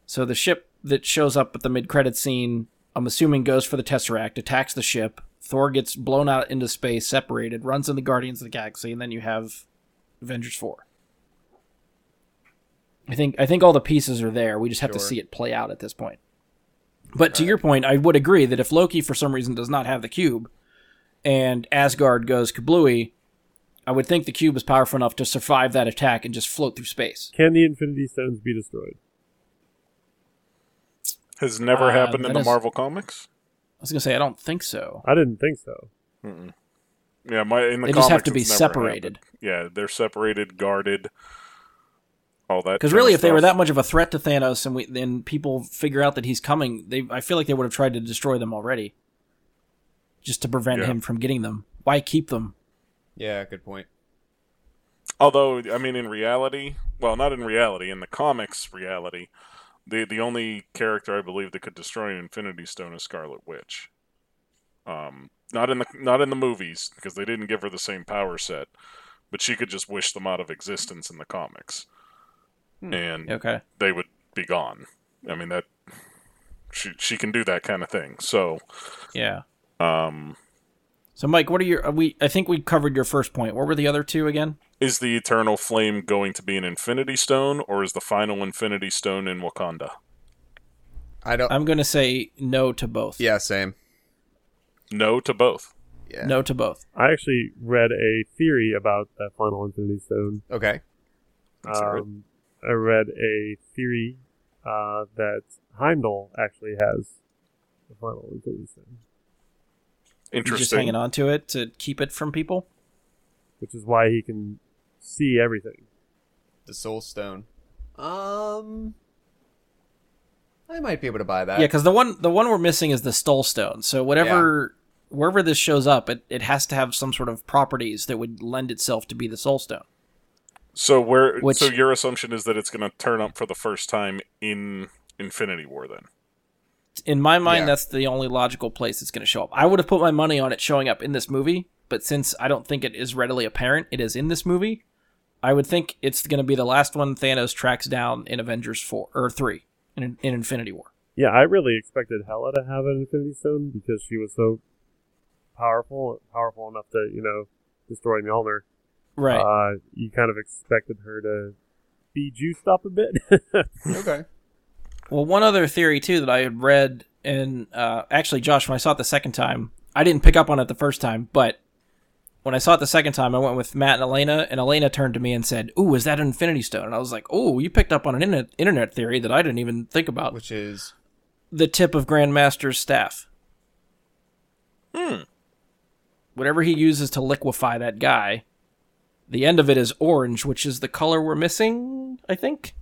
So the ship that shows up at the mid-credit scene, I'm assuming goes for the Tesseract, attacks the ship, Thor gets blown out into space, separated, runs in the Guardians of the Galaxy, and then you have Avengers four. I think I think all the pieces are there. We just have sure. to see it play out at this point. But all to right. your point, I would agree that if Loki, for some reason, does not have the cube, and Asgard goes kablooey, I would think the cube is powerful enough to survive that attack and just float through space. Can the Infinity Stones be destroyed? Has never uh, happened in the is- Marvel comics? I was going to say, I don't think so. I didn't think so. Mm-mm. Yeah, my in the They just comics, have to be separated. Happened. Yeah, they're separated, guarded, all that. Because really, if stuff. They were that much of a threat to Thanos and we, then people figure out that he's coming, they I feel like they would have tried to destroy them already. Just to prevent yeah. him from getting them. Why keep them? Yeah, good point. Although, I mean, in reality, well, not in reality, in the comics reality... The the only character I believe that could destroy an Infinity Stone is Scarlet Witch. Um, not in the not in the movies, because they didn't give her the same power set, but she could just wish them out of existence in the comics. Hmm. And okay. they would be gone. I mean, that she she can do that kind of thing. So yeah. Um So Mike, what are your are we I think we covered your first point. What were the other two again? Is the Eternal Flame going to be an Infinity Stone, or is the final Infinity Stone in Wakanda? I don't. I'm going to say no to both. Yeah, same. No to both. Yeah. No to both. I actually read a theory about that final Infinity Stone. Okay. Um, I read a theory uh, that Heimdall actually has the final Infinity Stone. Interesting. You're just hanging on to it to keep it from people? Which is why he can... see everything. The Soul Stone. Um, I might be able to buy that. Yeah, because the one the one we're missing is the Soul Stone. So whatever, yeah. wherever this shows up, it, it has to have some sort of properties that would lend itself to be the Soul Stone. So where? Which, so your assumption is that it's going to turn up for the first time in Infinity War, then? In my mind, yeah. that's the only logical place it's going to show up. I would have put my money on it showing up in this movie, but since I don't think it is readily apparent, it is in this movie. I would think it's going to be the last one Thanos tracks down in Avengers four or three in, in Infinity War. Yeah, I really expected Hela to have an Infinity Stone because she was so powerful, powerful enough to, you know, destroy Mjolnir. Right. Uh, you kind of expected her to be juiced up a bit. Okay. Well, one other theory, too, that I had read, and uh, actually, Josh, when I saw it the second time, I didn't pick up on it the first time, but when I saw it the second time, I went with Matt and Elena, and Elena turned to me and said, "Ooh, is that an Infinity Stone?" And I was like, "Oh, you picked up on an internet, internet theory that I didn't even think about." Which is? The tip of Grandmaster's staff. Hmm. Whatever he uses to liquefy that guy, the end of it is orange, which is the color we're missing, I think.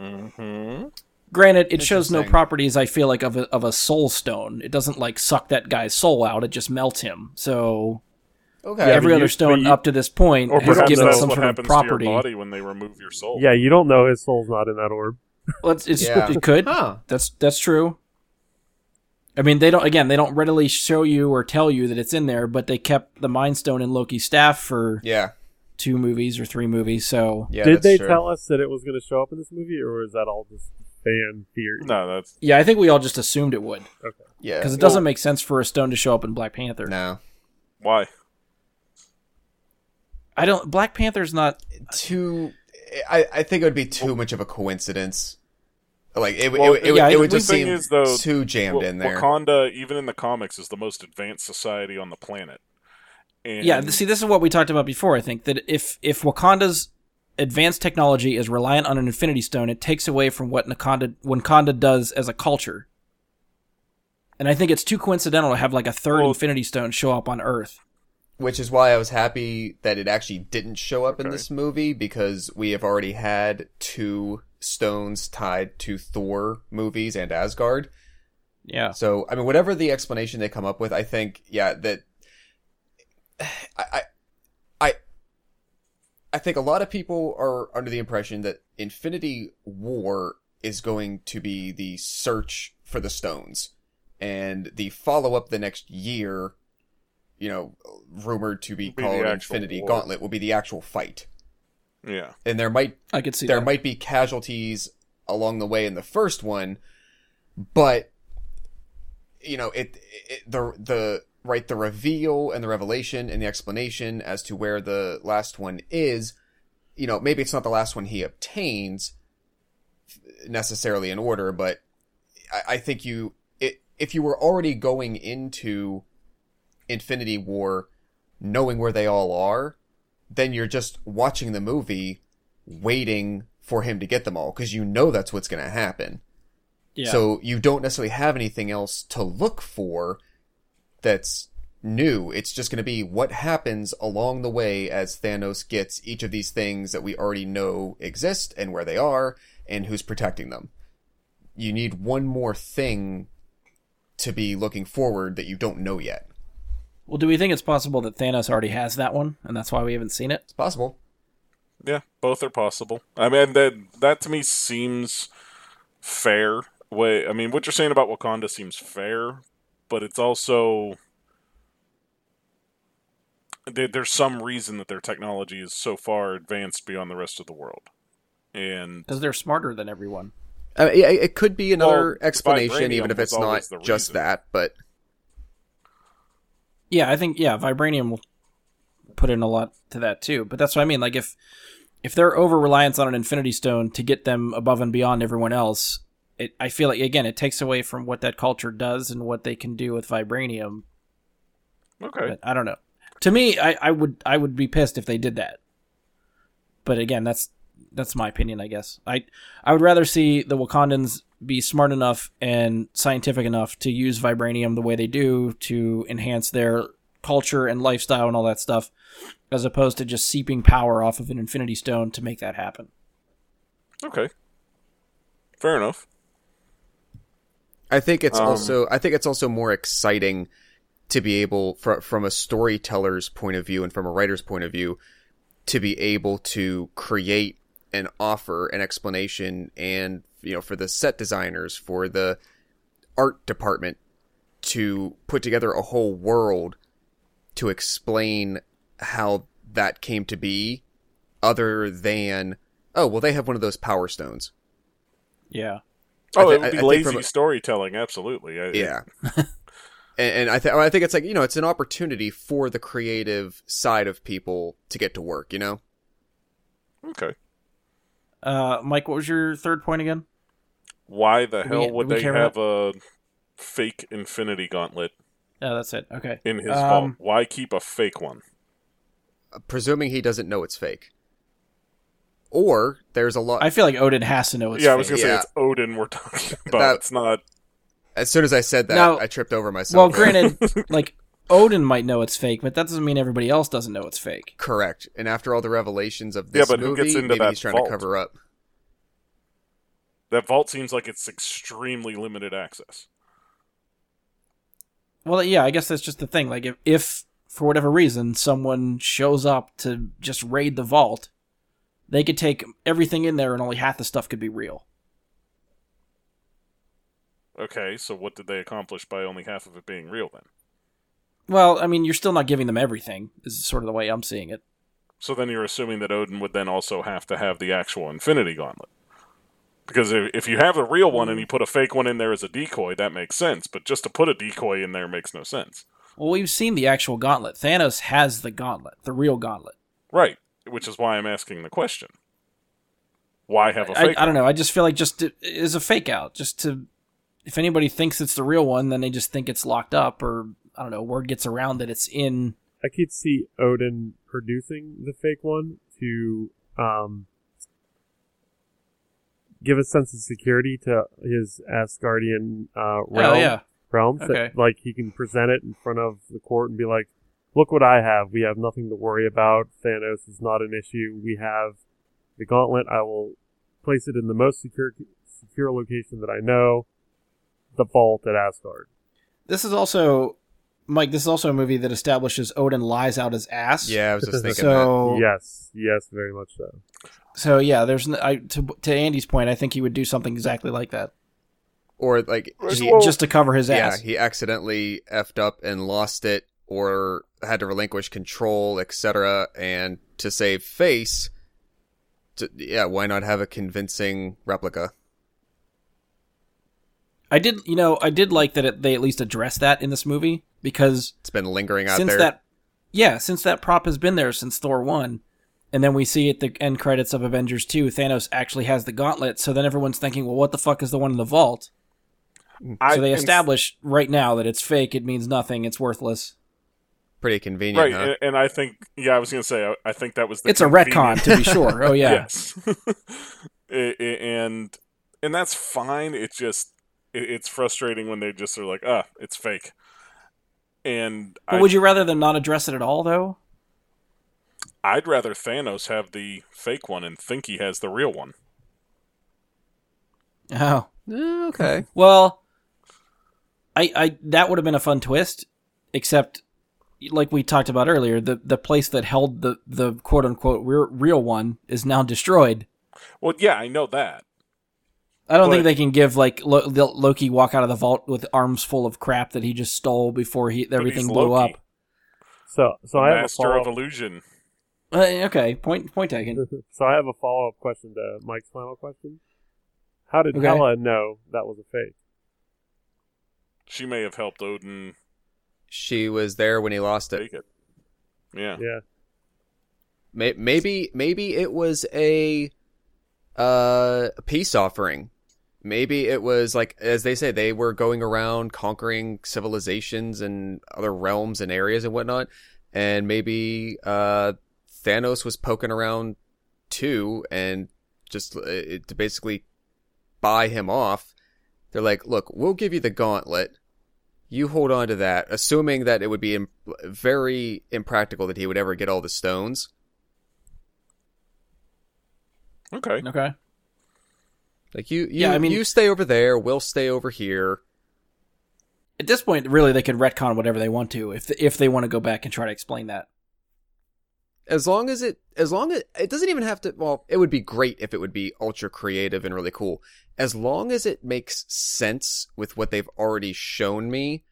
Mm-hmm. Granted, it shows no properties, I feel like, of a, of a soul stone. It doesn't, like, suck that guy's soul out. It just melts him. So okay. Yeah, every other you, stone you, up to this point has given some sort of property. Or perhaps that's what happens to your body when they remove your soul. Yeah, you don't know his soul's not in that orb. Well, it's, it's, yeah. It could. Huh. That's that's true. I mean, they don't. Again, they don't readily show you or tell you that it's in there, but they kept the Mind Stone in Loki's staff for yeah. two movies or three movies. So yeah, did they true. tell us that it was going to show up in this movie, or is that all just fan theory? No, that's yeah. I think we all just assumed it would. Okay. Yeah, because it doesn't well, make sense for a stone to show up in Black Panther. No. Why? I don't. Black Panther's not too. I, I think it would be too well, much of a coincidence. Like it, well, it, it, yeah, it, it would just seem is, though, too jammed w- in there. Wakanda, even in the comics, is the most advanced society on the planet. And yeah, see, this is what we talked about before. I think that if if Wakanda's advanced technology is reliant on an Infinity Stone, it takes away from what Wakanda Wakanda does as a culture. And I think it's too coincidental to have like a third well, Infinity Stone show up on Earth. Which is why I was happy that it actually didn't show up okay. in this movie, because we have already had two stones tied to Thor movies and Asgard. Yeah. So, I mean, whatever the explanation they come up with, I think, yeah, that I, I, I think a lot of people are under the impression that Infinity War is going to be the search for the stones, and the follow-up the next year, you know, rumored to be called Infinity Gauntlet, will be the actual fight. Yeah. And there might I could see there that. might be casualties along the way in the first one, but you know, it, it the the right the reveal and the revelation and the explanation as to where the last one is, you know, maybe it's not the last one he obtains necessarily in order, but I, I think you it, if you were already going into Infinity War knowing where they all are, then you're just watching the movie waiting for him to get them all, because you know that's what's going to happen. Yeah. So you don't necessarily have anything else to look for that's new. It's just going to be what happens along the way as Thanos gets each of these things that we already know exist and where they are and who's protecting them. You need one more thing to be looking forward that you don't know yet. Well, do we think it's possible that Thanos already has that one, and that's why we haven't seen it? It's possible. Yeah, both are possible. I mean, that that to me seems fair. Way, I mean, what you're saying about Wakanda seems fair, but it's also there, there's some reason that their technology is so far advanced beyond the rest of the world, and because they're smarter than everyone. Uh, it, it could be another well, explanation, even if it's not just that, but. Yeah, I think, yeah, Vibranium will put in a lot to that, too. But that's what I mean. Like, if if they're over-reliance on an Infinity Stone to get them above and beyond everyone else, it, I feel like, again, it takes away from what that culture does and what they can do with Vibranium. Okay. But I don't know. To me, I, I would I would be pissed if they did that. But again, that's that's my opinion, I guess. I, I would rather see the Wakandans be smart enough and scientific enough to use vibranium the way they do to enhance their culture and lifestyle and all that stuff, as opposed to just seeping power off of an Infinity Stone to make that happen. Okay. Fair enough. I think it's um, also I think it's also more exciting to be able, fr- from a storyteller's point of view and from a writer's point of view, to be able to create and offer an explanation, and you know, for the set designers, for the art department to put together a whole world to explain how that came to be, other than, oh, well, they have one of those power stones. Yeah. Oh, th- it would be I, I lazy a... storytelling, absolutely. I, yeah. It... And, and I, th- I think it's like, you know, it's an opportunity for the creative side of people to get to work, you know? Okay. Uh, Mike, what was your third point again? Why the hell we, would they have about... a fake Infinity Gauntlet? Oh, that's it. Okay. In his vault. Um, Why keep a fake one? Presuming he doesn't know it's fake. Or there's a lot... I feel like Odin has to know it's yeah, fake. Yeah, I was going to say yeah. It's Odin we're talking about. That... It's not... As soon as I said that, now, I tripped over myself. Well, granted, like, Odin might know it's fake, but that doesn't mean everybody else doesn't know it's fake. Correct. And after all the revelations of this yeah, but movie, who gets into maybe that he's trying vault? To cover up. That vault seems like it's extremely limited access. Well, yeah, I guess that's just the thing. Like, if, if for whatever reason, someone shows up to just raid the vault, they could take everything in there and only half the stuff could be real. Okay, so what did they accomplish by only half of it being real, then? Well, I mean, you're still not giving them everything, is sort of the way I'm seeing it. So then you're assuming that Odin would then also have to have the actual Infinity Gauntlet. Because if you have a real one and you put a fake one in there as a decoy, that makes sense. But just to put a decoy in there makes no sense. Well, we've seen the actual gauntlet. Thanos has the gauntlet, the real gauntlet. Right, which is why I'm asking the question. Why have a fake I, I, one? I don't know, I just feel like just to, is a fake out, just to... If anybody thinks it's the real one, then they just think it's locked up, or, I don't know, word gets around that it's in... I could see Odin producing the fake one to um, give a sense of security to his Asgardian uh, realm. Oh, yeah. Realms okay. That, like, he can present it in front of the court and be like, look what I have. We have nothing to worry about. Thanos is not an issue. We have the gauntlet. I will place it in the most secure, secure location that I know. The vault at Asgard. This is also, Mike, this is also a movie that establishes Odin lies out his ass. Yeah, I was just thinking so, that. Yes, yes, very much so. So, yeah, there's I, to, to Andy's point, I think he would do something exactly like that. Or, like... Just, he, well, just to cover his yeah, ass. Yeah, he accidentally effed up and lost it, or had to relinquish control, et cetera, and to save face, to, yeah, why not have a convincing replica? I did, you know, I did like that it, they at least addressed that in this movie, because it's been lingering out since there. That, yeah, since that prop has been there since Thor one, and then we see at the end credits of Avengers two, Thanos actually has the gauntlet, so then everyone's thinking, well, what the fuck is the one in the vault? I, so they establish right now that it's fake, it means nothing, it's worthless. Pretty convenient, right, huh? and, and I think, yeah, I was going to say, I, I think that was the It's convenient. A retcon, to be sure, oh yeah. Yes. it, it, and, and that's fine, it just... It's frustrating when they just are like, ah, it's fake. And but I, would you rather them not address it at all, though? I'd rather Thanos have the fake one and think he has the real one. Oh. Okay. Well, I, I that would have been a fun twist, except, like we talked about earlier, the, the place that held the, the quote-unquote real one is now destroyed. Well, yeah, I know that. I don't but, think they can give like Lo- Loki walk out of the vault with arms full of crap that he just stole before he everything blew Loki. Up. So, so I have Master a of illusion. Uh, okay, point point taken. So I have a follow up question to Mike's final question. How did okay. Hela know that was a fake? She may have helped Odin. She was there when he lost it. it. Yeah, yeah. Maybe maybe it was a uh, peace offering. Maybe it was, like, as they say, they were going around conquering civilizations and other realms and areas and whatnot, and maybe uh, Thanos was poking around too, and just uh, to basically buy him off. They're like, look, we'll give you the gauntlet. You hold on to that, assuming that it would be imp- very impractical that he would ever get all the stones. Okay. Okay. Like, you, you, yeah, I mean, you stay over there, we'll stay over here. At this point, really, they could retcon whatever they want to, if the, if they want to go back and try to explain that. As long as it, as long as, it doesn't even have to, well, it would be great if it would be ultra creative and really cool. As long as it makes sense with what they've already shown me,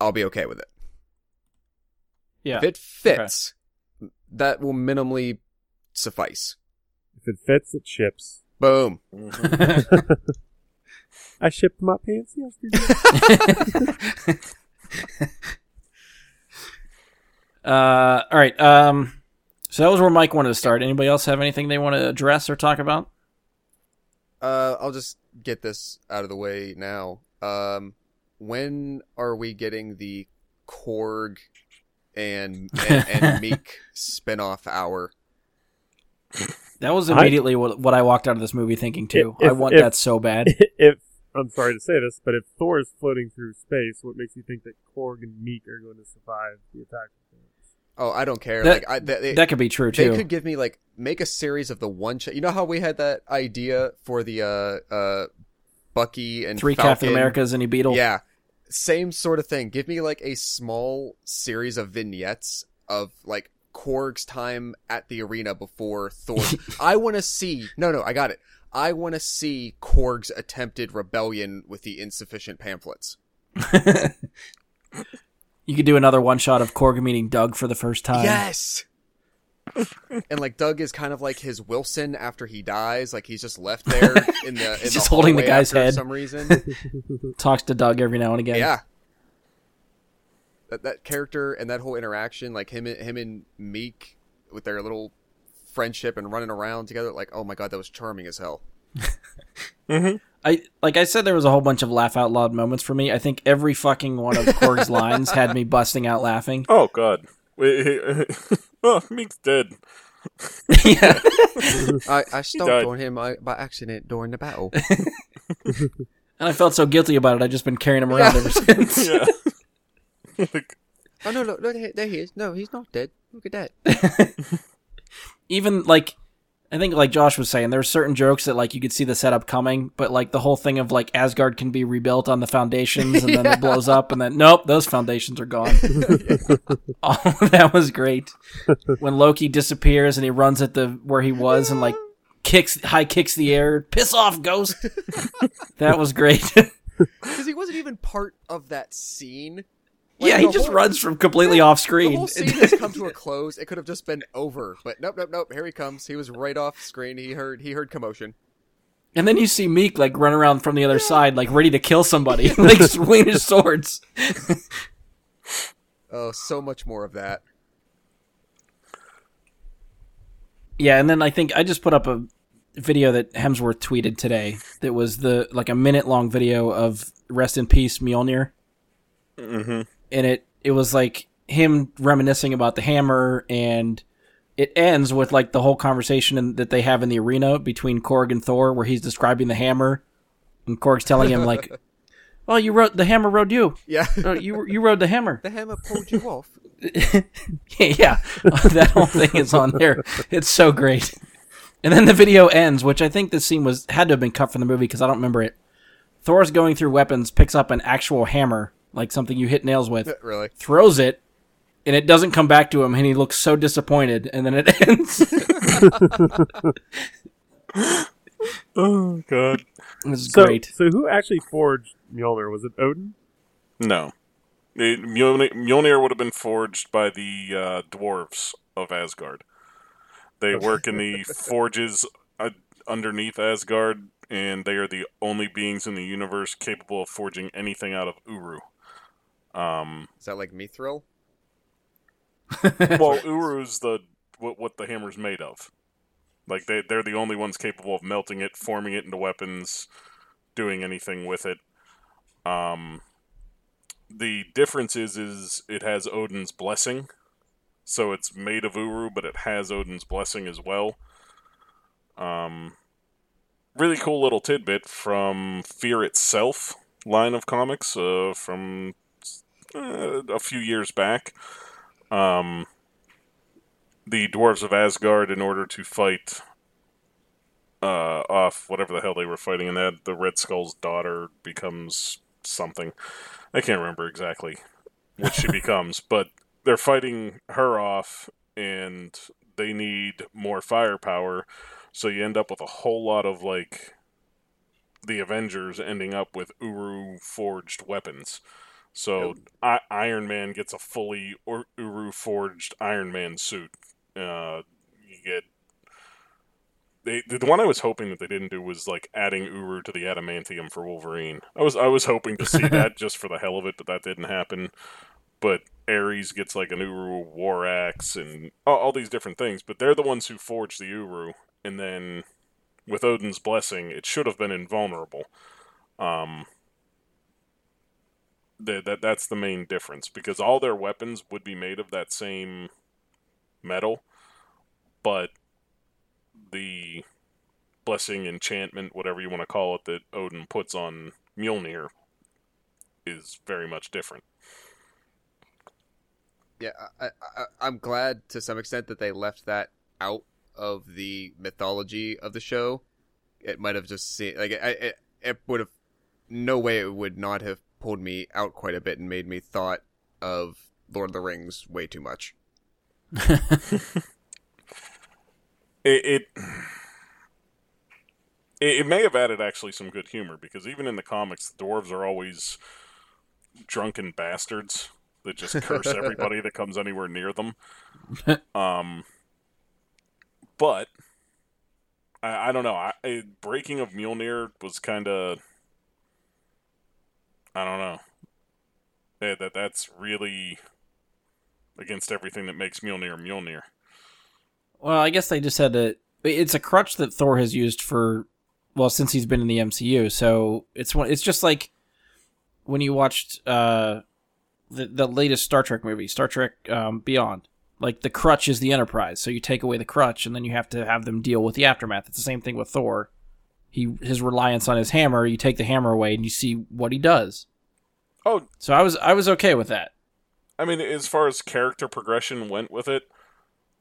I'll be okay with it. Yeah. If it fits, okay. That will minimally suffice. If it fits, it ships. Boom. I shipped my pants yesterday. uh, all right. Um, so that was where Mike wanted to start. Anybody else have anything they want to address or talk about? Uh, I'll just get this out of the way now. Um, when are we getting the Korg and and, and Meek spinoff hour? That was immediately I, what, what I walked out of this movie thinking too. If, I want if, that so bad. If I'm sorry to say this, but if Thor is floating through space, what makes you think that Korg and Meek are going to survive the attack? Oh, I don't care. That, like, I, that, they, that could be true too. They could give me like make a series of the one shot. You know how we had that idea for the uh, uh, Bucky and three Falcon? Captain Americas and a Beetle. Yeah, same sort of thing. Give me like a small series of vignettes of like Korg's time at the arena before Thor. I want to see. No, no, I got it. I want to see Korg's attempted rebellion with the insufficient pamphlets. You could do another one-shot of Korg meeting Doug for the first time. Yes! And, like, Doug is kind of like his Wilson after he dies. Like, he's just left there in the in He's the just holding the guy's head for some reason. Talks to Doug every now and again. Yeah. That, that character and that whole interaction, like, him, him and Meek with their little friendship and running around together, like, oh, my God, that was charming as hell. Mm-hmm. I like I said, there was a whole bunch of laugh out loud moments for me. I think every fucking one of Korg's lines had me busting out laughing. Oh God! Oh, Meek's dead. Yeah, I, I stomped on him by accident during the battle, and I felt so guilty about it. I've just been carrying him around yeah. ever since. Yeah. Like, oh no! Look, look, there he is. No, he's not dead. Look at that. Even like. I think, like Josh was saying, there were certain jokes that, like, you could see the setup coming, but, like, the whole thing of, like, Asgard can be rebuilt on the foundations, and then yeah. it blows up, and then, nope, those foundations are gone. All of that was great. When Loki disappears, and he runs at the where he was, and, like, kicks high kicks the air, piss off, ghost! That was great. Because he wasn't even part of that scene. Like, yeah, he just whole, runs from completely yeah, off screen. The whole scene has come to a close. It could have just been over, but nope, nope, nope. Here he comes. He was right off screen. He heard, he heard commotion, and then you see Meek like run around from the other yeah. side, like ready to kill somebody, like swinging his swords. Oh, so much more of that. Yeah, and then I think I just put up a video that Hemsworth tweeted today. That was the like a minute long video of "Rest in Peace, Mjolnir." Mm-hmm. And it, it was like him reminiscing about the hammer, and it ends with like the whole conversation in, that they have in the arena between Korg and Thor, where he's describing the hammer, and Korg's telling him like, "Well, you rode the hammer, rode you. Yeah, uh, you you rode the hammer. The hammer pulled you off." Yeah, that whole thing is on there. It's so great. And then the video ends, which I think this scene was had to have been cut from the movie because I don't remember it. Thor's going through weapons, picks up an actual hammer. Like something you hit nails with, really? Throws it, and it doesn't come back to him, and he looks so disappointed, and then it ends. Oh, God. This is so, great. So who actually forged Mjolnir? Was it Odin? No. It, Mjolnir, Mjolnir would have been forged by the uh, dwarves of Asgard. They work in the forges uh, underneath Asgard, and they are the only beings in the universe capable of forging anything out of Uru. Um, Is that like Mithril? Well, Uru's the what, what the hammer's made of. Like they they're the only ones capable of melting it, forming it into weapons, doing anything with it. Um, the difference is is it has Odin's blessing, so it's made of Uru, but it has Odin's blessing as well. Um, really cool little tidbit from Fear Itself line of comics uh, from. Uh, a few years back, um, the dwarves of Asgard, in order to fight uh, off whatever the hell they were fighting in that, the Red Skull's daughter becomes something. I can't remember exactly what she becomes, but they're fighting her off, and they need more firepower, so you end up with a whole lot of, like, the Avengers ending up with Uru-forged weapons. So I- Iron Man gets a fully or- Uru forged Iron Man suit. Uh, you get They, the one I was hoping that they didn't do was like adding Uru to the adamantium for Wolverine. I was I was hoping to see that just for the hell of it, but that didn't happen. But Ares gets like an Uru war axe and all, all these different things. But they're the ones who forged the Uru, and then with Odin's blessing, it should have been invulnerable. Um, the, that that's the main difference, because all their weapons would be made of that same metal, but the blessing, enchantment, whatever you want to call it, that Odin puts on Mjolnir is very much different. Yeah, I, I, I'm glad to some extent that they left that out of the mythology of the show. It might have just seen like I, it, it would have no way it would not have pulled me out quite a bit and made me thought of Lord of the Rings way too much. It, it it may have added actually some good humor, because even in the comics, the dwarves are always drunken bastards that just curse everybody that comes anywhere near them. Um, but I, I don't know. I, I, breaking of Mjolnir was kind of I don't know. Yeah, that that's really against everything that makes Mjolnir Mjolnir. Well, I guess they just had to... It's a crutch that Thor has used for... Well, since he's been in the M C U, so... It's one, it's just like... When you watched uh, the, the latest Star Trek movie, Star Trek um, Beyond. Like, the crutch is the Enterprise, so you take away the crutch, and then you have to have them deal with the aftermath. It's the same thing with Thor. He His reliance on his hammer, you take the hammer away, and you see what he does. Oh. So I was I was okay with that. I mean, as far as character progression went with it,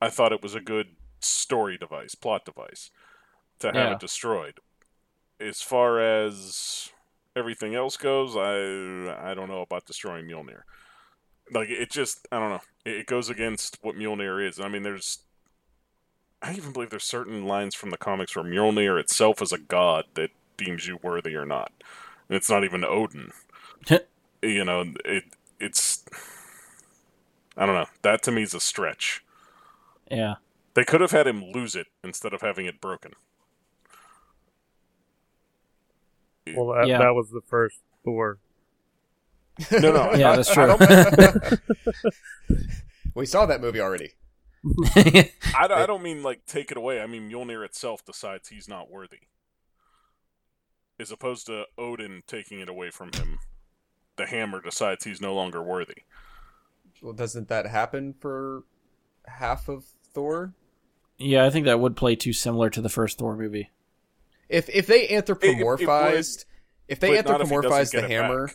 I thought it was a good story device, plot device, to have yeah. it destroyed. As far as everything else goes, I I don't know about destroying Mjolnir. Like, it just, I don't know. It goes against what Mjolnir is. I mean, there's... I even believe there's certain lines from the comics where Mjolnir itself is a god that deems you worthy or not. And it's not even Odin. You know, it it's... I don't know. That, to me, is a stretch. Yeah. They could have had him lose it instead of having it broken. Well, that, yeah. that was the first Thor. No, no. yeah, I, that's true. I we saw that movie already. I, I don't mean, like, take it away. I mean, Mjolnir itself decides he's not worthy. As opposed to Odin taking it away from him, the hammer decides he's no longer worthy. Well, doesn't that happen for... half of Thor? Yeah, I think that would play too similar to the first Thor movie. If if they anthropomorphized, if, if, would, if they anthropomorphized if the hammer,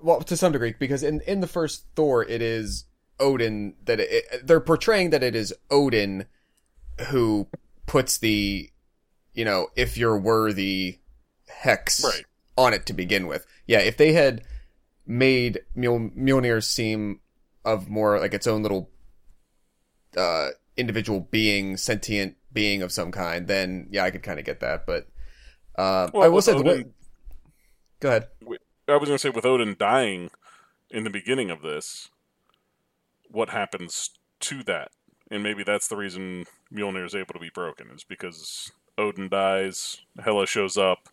well, to some degree, because in, in the first Thor, it is Odin that it, it, they're portraying that it is Odin who puts the, you know, if you're worthy hex right. on it to begin with. Yeah, if they had made Mjol- Mjolnir seem of more like its own little Uh, individual being, sentient being of some kind, then yeah, I could kind of get that. But uh, well, I will say, Odin, the way... go ahead. I was going to say, with Odin dying in the beginning of this, what happens to that? And maybe that's the reason Mjolnir is able to be broken, is because Odin dies, Hela shows up,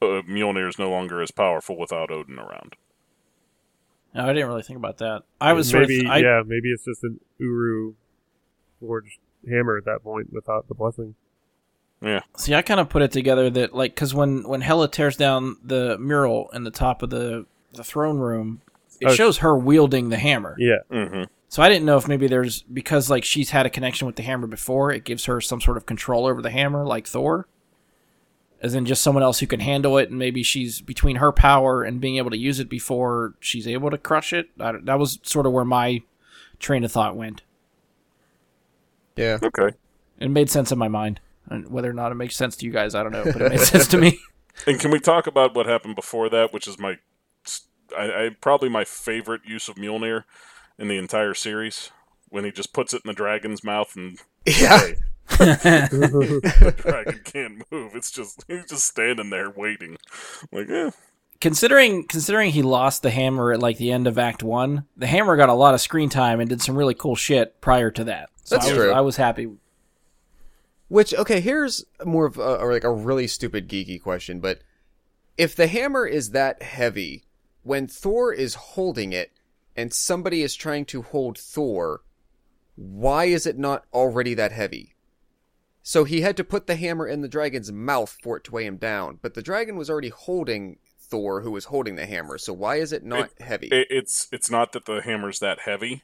uh, Mjolnir is no longer as powerful without Odin around. No, I didn't really think about that. I was maybe sort of, I... yeah, maybe it's just an Uru forged hammer at that point without the blessing. Yeah. See, I kind of put it together that, like, because when, when Hela tears down the mural in the top of the, the throne room, it oh, shows her wielding the hammer. Yeah. Mm-hmm. So I didn't know if maybe there's, because, like, she's had a connection with the hammer before, it gives her some sort of control over the hammer, like Thor, as in just someone else who can handle it, and maybe she's, between her power and being able to use it before she's able to crush it. I, that was sort of where my train of thought went. Yeah. Okay. It made sense in my mind. And whether or not it makes sense to you guys, I don't know, but it made sense to me. And can we talk about what happened before that, which is my, I, I probably my favorite use of Mjolnir in the entire series, when he just puts it in the dragon's mouth and... Yeah. Hey, the dragon can't move. It's just, he's just standing there waiting. I'm like, eh. Considering considering he lost the hammer at like the end of Act One, the hammer got a lot of screen time and did some really cool shit prior to that. So That's I was, true. I was happy. Which, okay, here's more of a, or like a really stupid geeky question, but if the hammer is that heavy, when Thor is holding it and somebody is trying to hold Thor, why is it not already that heavy? So he had to put the hammer in the dragon's mouth for it to weigh him down, but the dragon was already holding Thor, who was holding the hammer, so why is it not it, heavy? It, it's it's not that the hammer's that heavy.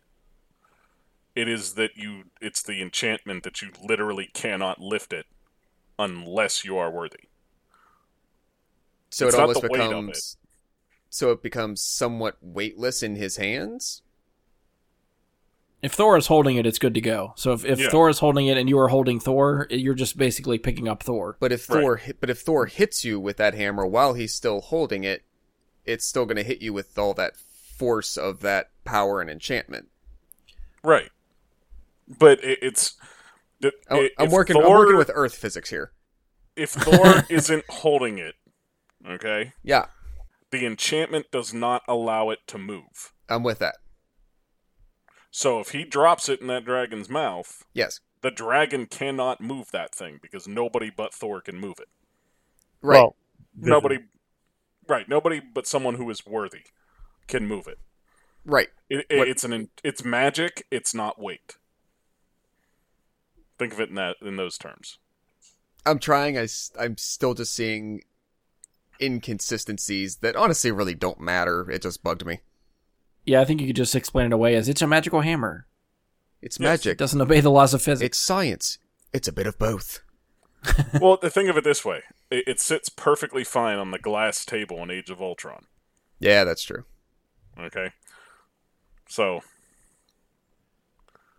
It is that you, it's the enchantment that you literally cannot lift it unless you are worthy. So it's it almost becomes, it. so it becomes somewhat weightless in his hands? If Thor is holding it, it's good to go. So if, if yeah. Thor is holding it and you are holding Thor, you're just basically picking up Thor. But if Thor, right. but if Thor hits you with that hammer while he's still holding it, it's still going to hit you with all that force of that power and enchantment. Right. But it, it's... It, I'm, working, Thor, I'm working with Earth physics here. If Thor isn't holding it, okay? Yeah. The enchantment does not allow it to move. I'm with that. So if he drops it in that dragon's mouth... Yes. The dragon cannot move that thing, because nobody but Thor can move it. Right. Well, nobody... Right, nobody but someone who is worthy can move it. Right. It, it, it's an it's magic. It's not weight. Think of it in that in those terms. I'm trying. I, I'm still just seeing inconsistencies that honestly really don't matter. It just bugged me. Yeah, I think you could just explain it away as it's a magical hammer. It's yes. magic. It doesn't obey the laws of physics. It's science. It's a bit of both. Well, think of it this way. It, it sits perfectly fine on the glass table in Age of Ultron. Yeah, that's true. Okay. So.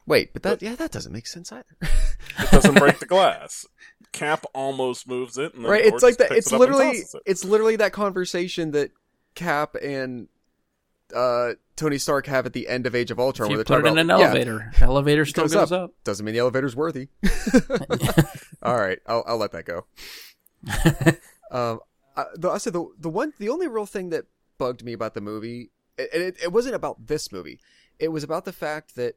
Wait, but that, but, yeah, that doesn't make sense either. It doesn't break the glass. Cap almost moves it. And then right, it's like that. It's it literally, it. it's literally that conversation that Cap and uh, Tony Stark have at the end of Age of Ultron. If you where put it in about, an elevator. Yeah, elevator still goes, goes up. up. Doesn't mean the elevator's worthy. All right, I'll, I'll let that go. um, I, the, I said the the one, the only real thing that bugged me about the movie. It, it, it wasn't about this movie. It was about the fact that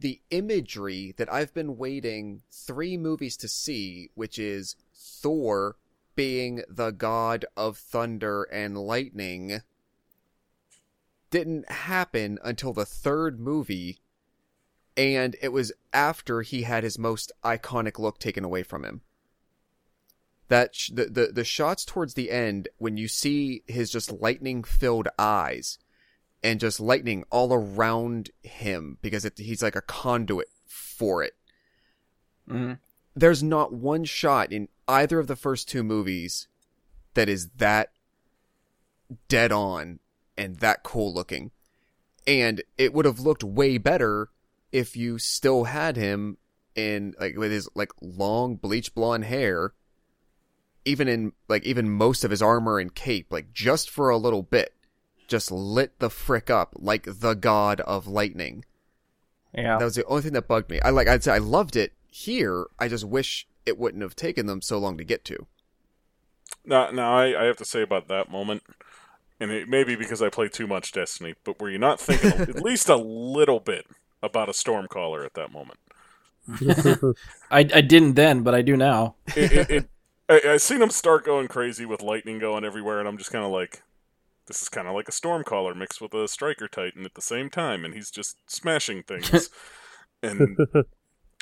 the imagery that I've been waiting three movies to see, which is Thor being the god of thunder and lightning, didn't happen until the third movie, and it was after he had his most iconic look taken away from him. That sh- the, the, the shots towards the end, when you see his just lightning-filled eyes... And just lightning all around him because it, he's like a conduit for it. Mm-hmm. There's not one shot in either of the first two movies that is that dead on and that cool looking. And it would have looked way better if you still had him in like with his like long bleach blonde hair, even in like even most of his armor and cape, like just for a little bit. Just lit the frick up like the god of lightning. Yeah, that was the only thing that bugged me. I like. I'd say I loved it here. I just wish it wouldn't have taken them so long to get to. Now, now I, I have to say about that moment, and it may be because I play too much Destiny, but were you not thinking at least a little bit about a Stormcaller at that moment? I, I didn't then, but I do now. it, it, it, I, I seen him start going crazy with lightning going everywhere, and I'm just kind of like. This is kind of like a Stormcaller mixed with a Striker Titan at the same time, and he's just smashing things. And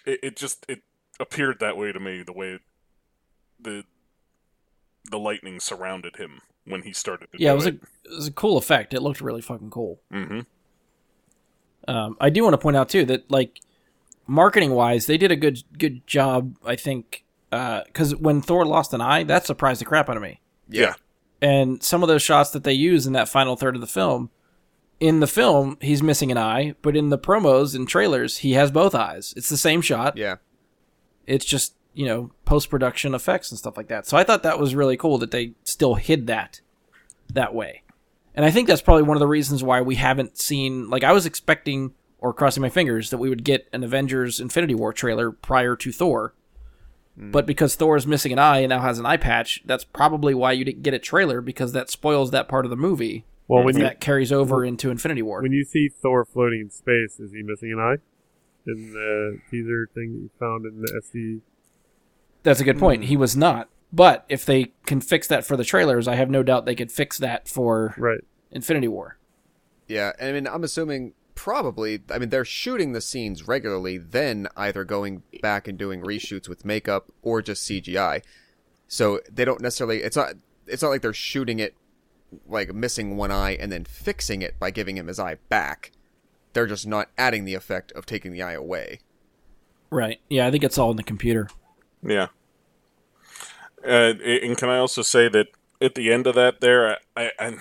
it, it just it appeared that way to me, the way the the lightning surrounded him when he started to yeah, do it. Yeah, it was a it was a cool effect. It looked really fucking cool. Mm-hmm. Um, I do want to point out too that like marketing wise, they did a good good job. I think because uh, when Thor lost an eye, that surprised the crap out of me. Yeah. yeah. And some of those shots that they use in that final third of the film, in the film, he's missing an eye, but in the promos and trailers, he has both eyes. It's the same shot. Yeah. It's just, you know, post-production effects and stuff like that. So I thought that was really cool that they still hid that that way. And I think that's probably one of the reasons why we haven't seen, like I was expecting, or crossing my fingers, that we would get an Avengers Infinity War trailer prior to Thor. But because Thor is missing an eye and now has an eye patch, that's probably why you didn't get a trailer, because that spoils that part of the movie. Well, when that you, carries over when, into Infinity War. When you see Thor floating in space, is he missing an eye? In the teaser thing that you found in the S D That's a good point. Mm. He was not. But if they can fix that for the trailers, I have no doubt they could fix that for right. Infinity War. Yeah, I mean, I'm assuming probably, I mean, they're shooting the scenes regularly, then either going back and doing reshoots with makeup or just C G I. So they don't necessarily, it's not, it's not like they're shooting it, like missing one eye and then fixing it by giving him his eye back. They're just not adding the effect of taking the eye away. Right. Yeah, I think it's all in the computer. Yeah. Uh, and can I also say that at the end of that there, I, I,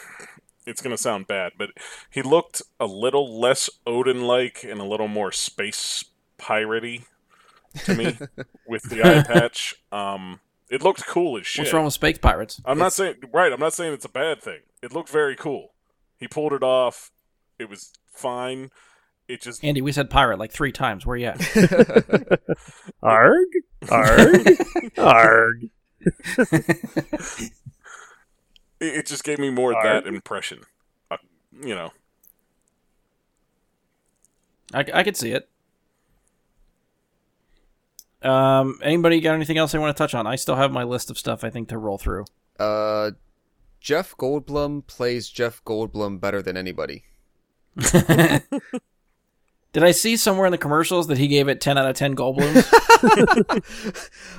it's going to sound bad, but he looked a little less Odin-like and a little more space piratey to me with the eye patch. Um, it looked cool as shit. What's wrong with space pirates? I'm it's... not saying right. I'm not saying it's a bad thing. It looked very cool. He pulled it off. It was fine. It just Andy, we said pirate like three times. Where you at? Arg, arg, arg. It just gave me more of that impression. Uh, you know. I, I could see it. Um, anybody got anything else they want to touch on? I still have my list of stuff I think to roll through. Uh, Jeff Goldblum plays Jeff Goldblum better than anybody. Did I see somewhere in the commercials that he gave it ten out of ten Goldblums?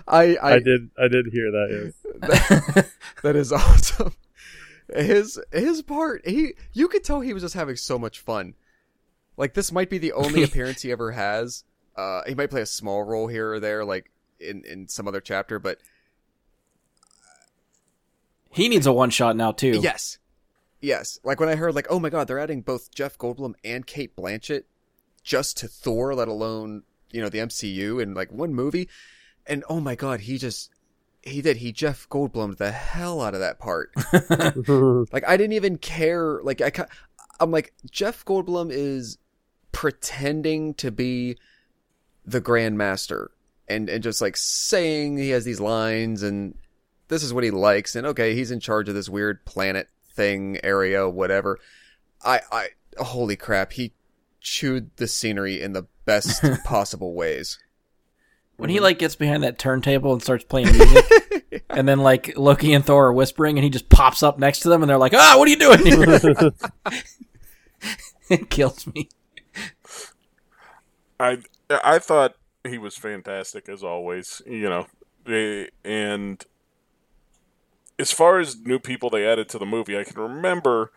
I, I I did I did hear that. Yes. that, that is awesome. His his part, he you could tell he was just having so much fun. Like this might be the only appearance he ever has. Uh, he might play a small role here or there, like in, in some other chapter, but he needs a one shot now too. Yes, yes. Like when I heard, like, oh my god, they're adding both Jeff Goldblum and Cate Blanchett. Just to Thor, let alone, you know, the M C U in like one movie. And oh my god, he just, he did, he Jeff Goldblumed the hell out of that part. Like I didn't even care. Like I, I'm like, Jeff Goldblum is pretending to be the Grandmaster and, and just like saying he has these lines and this is what he likes. And okay, he's in charge of this weird planet thing, area, whatever. I, I, holy crap. He, chewed the scenery in the best possible ways. When he like gets behind that turntable and starts playing music, yeah. And then like Loki and Thor are whispering, and he just pops up next to them, and they're like, "Ah, what are you doing?" It kills me. I I thought he was fantastic as always, you know, and as far as new people they added to the movie, I can remember.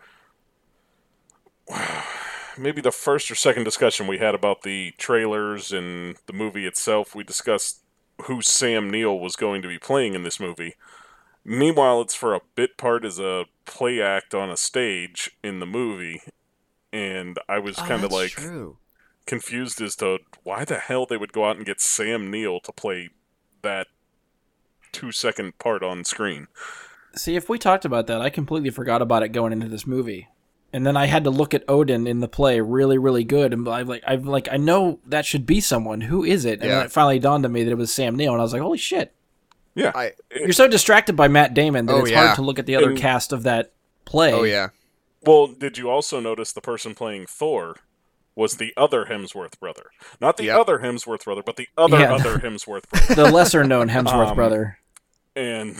Maybe the first or second discussion we had about the trailers and the movie itself, we discussed who Sam Neill was going to be playing in this movie. Meanwhile, it's for a bit part as a play act on a stage in the movie, and I was oh, kind of like true. confused as to why the hell they would go out and get Sam Neill to play that two-second part on screen. See, if we talked about that, I completely forgot about it going into this movie. And then I had to look at Odin in the play, really, really good, and I'm like, I'm like, I know that should be someone. Who is it? And yeah. Then it finally dawned on me that it was Sam Neill, and I was like, holy shit! Yeah, I, it, you're so distracted by Matt Damon that oh, it's yeah. hard to look at the other and, cast of that play. Oh yeah. Well, did you also notice the person playing Thor was the other Hemsworth brother? Not the yep. other Hemsworth brother, but the other yeah, other Hemsworth brother, the lesser known Hemsworth um, brother. And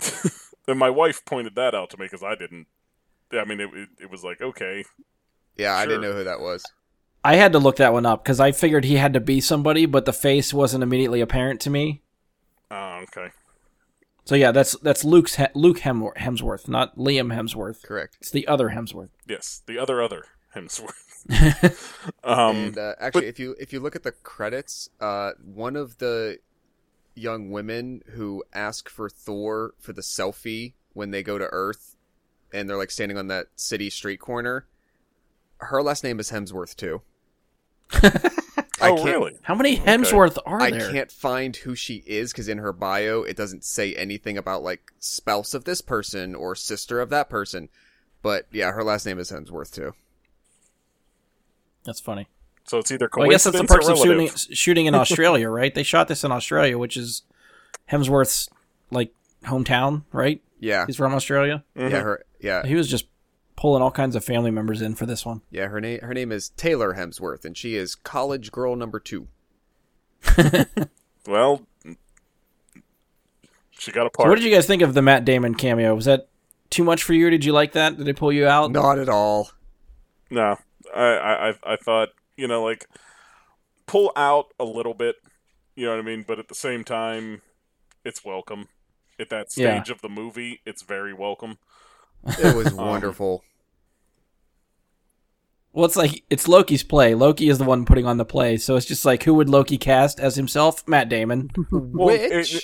and my wife pointed that out to me because I didn't. I mean, it, it it was like, okay. Yeah, sure. I didn't know who that was. I had to look that one up, because I figured he had to be somebody, but the face wasn't immediately apparent to me. Oh, okay. So yeah, that's that's Luke's he- Luke Hemsworth, not Liam Hemsworth. Correct. It's the other Hemsworth. Yes, the other other Hemsworth. um, and uh, actually, but- if you if you look at the credits, uh, one of the young women who ask for Thor for the selfie when they go to Earth, and they're like standing on that city street corner. Her last name is Hemsworth too. I oh, can't, really? How many Hemsworth okay. are I there? I can't find who she is because in her bio it doesn't say anything about like spouse of this person or sister of that person. But yeah, her last name is Hemsworth too. That's funny. So it's either coincidence well, I guess that's the person shooting, shooting in Australia, right? They shot this in Australia, which is Hemsworth's like hometown, right? Yeah, he's from Australia. Mm-hmm. Yeah, her. Yeah, he was just pulling all kinds of family members in for this one. Yeah, her name her name is Taylor Hemsworth, and she is college girl number two. Well, She got a part. So what did you guys think of the Matt Damon cameo? Was that too much for you? Or did you like that? Did it pull you out? Not at all. No, I, I, I thought, you know, like, pull out a little bit, you know what I mean? But at the same time, it's welcome. At that stage yeah. of the movie, it's very welcome. It was wonderful. Um, well, it's like, it's Loki's play. Loki is the one putting on the play, so it's just like, who would Loki cast as himself? Matt Damon. Well, Which... It, it,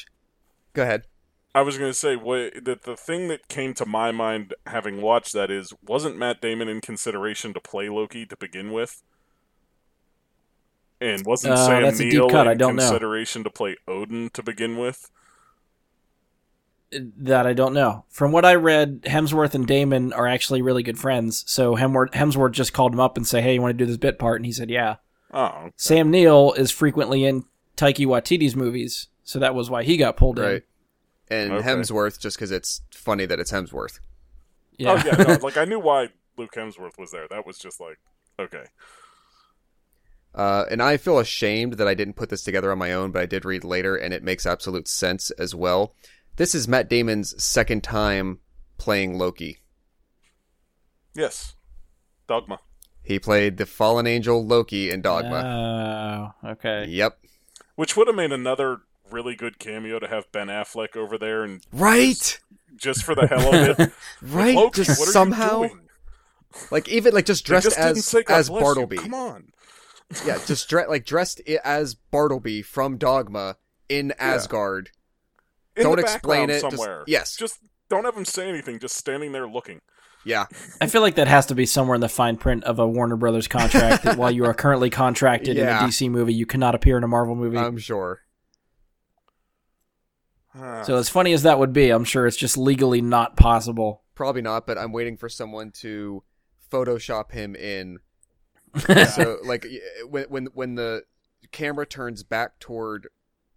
Go ahead. I was going to say, what, that the thing that came to my mind having watched that is, wasn't Matt Damon in consideration to play Loki to begin with? And wasn't uh, Sam Neill in I don't consideration know. to play Odin to begin with? That I don't know. From what I read, Hemsworth and Damon are actually really good friends, so Hemsworth, Hemsworth just called him up and said, hey, you want to do this bit part? And he said, yeah. Oh, okay. Sam Neill is frequently in Taiki Waititi's movies, so that was why he got pulled right. in. And okay. Hemsworth, just because it's funny that it's Hemsworth. Yeah. Oh, yeah. No, like, I knew why Luke Hemsworth was there. That was just like, okay. Uh, and I feel ashamed that I didn't put this together on my own, but I did read later, and it makes absolute sense as well. This is Matt Damon's second time playing Loki. Yes. Dogma. He played the fallen angel Loki in Dogma. Oh, okay. Yep. Which would have made another... really good cameo to have Ben Affleck over there and right just, just for the hell of it. Right, Loki, just what are somehow you doing? Like even like just dressed just as as Bartleby. You. Come on, yeah, just dre- like dressed as Bartleby from Dogma in Asgard. Yeah. In don't explain it. Somewhere. Just, yes, just don't have him say anything. Just standing there looking. Yeah, I feel like that has to be somewhere in the fine print of a Warner Brothers contract that while you are currently contracted yeah. in a D C movie, you cannot appear in a Marvel movie. I'm sure. So as funny as that would be, I'm sure it's just legally not possible. Probably not, but I'm waiting for someone to Photoshop him in. So like when when when the camera turns back toward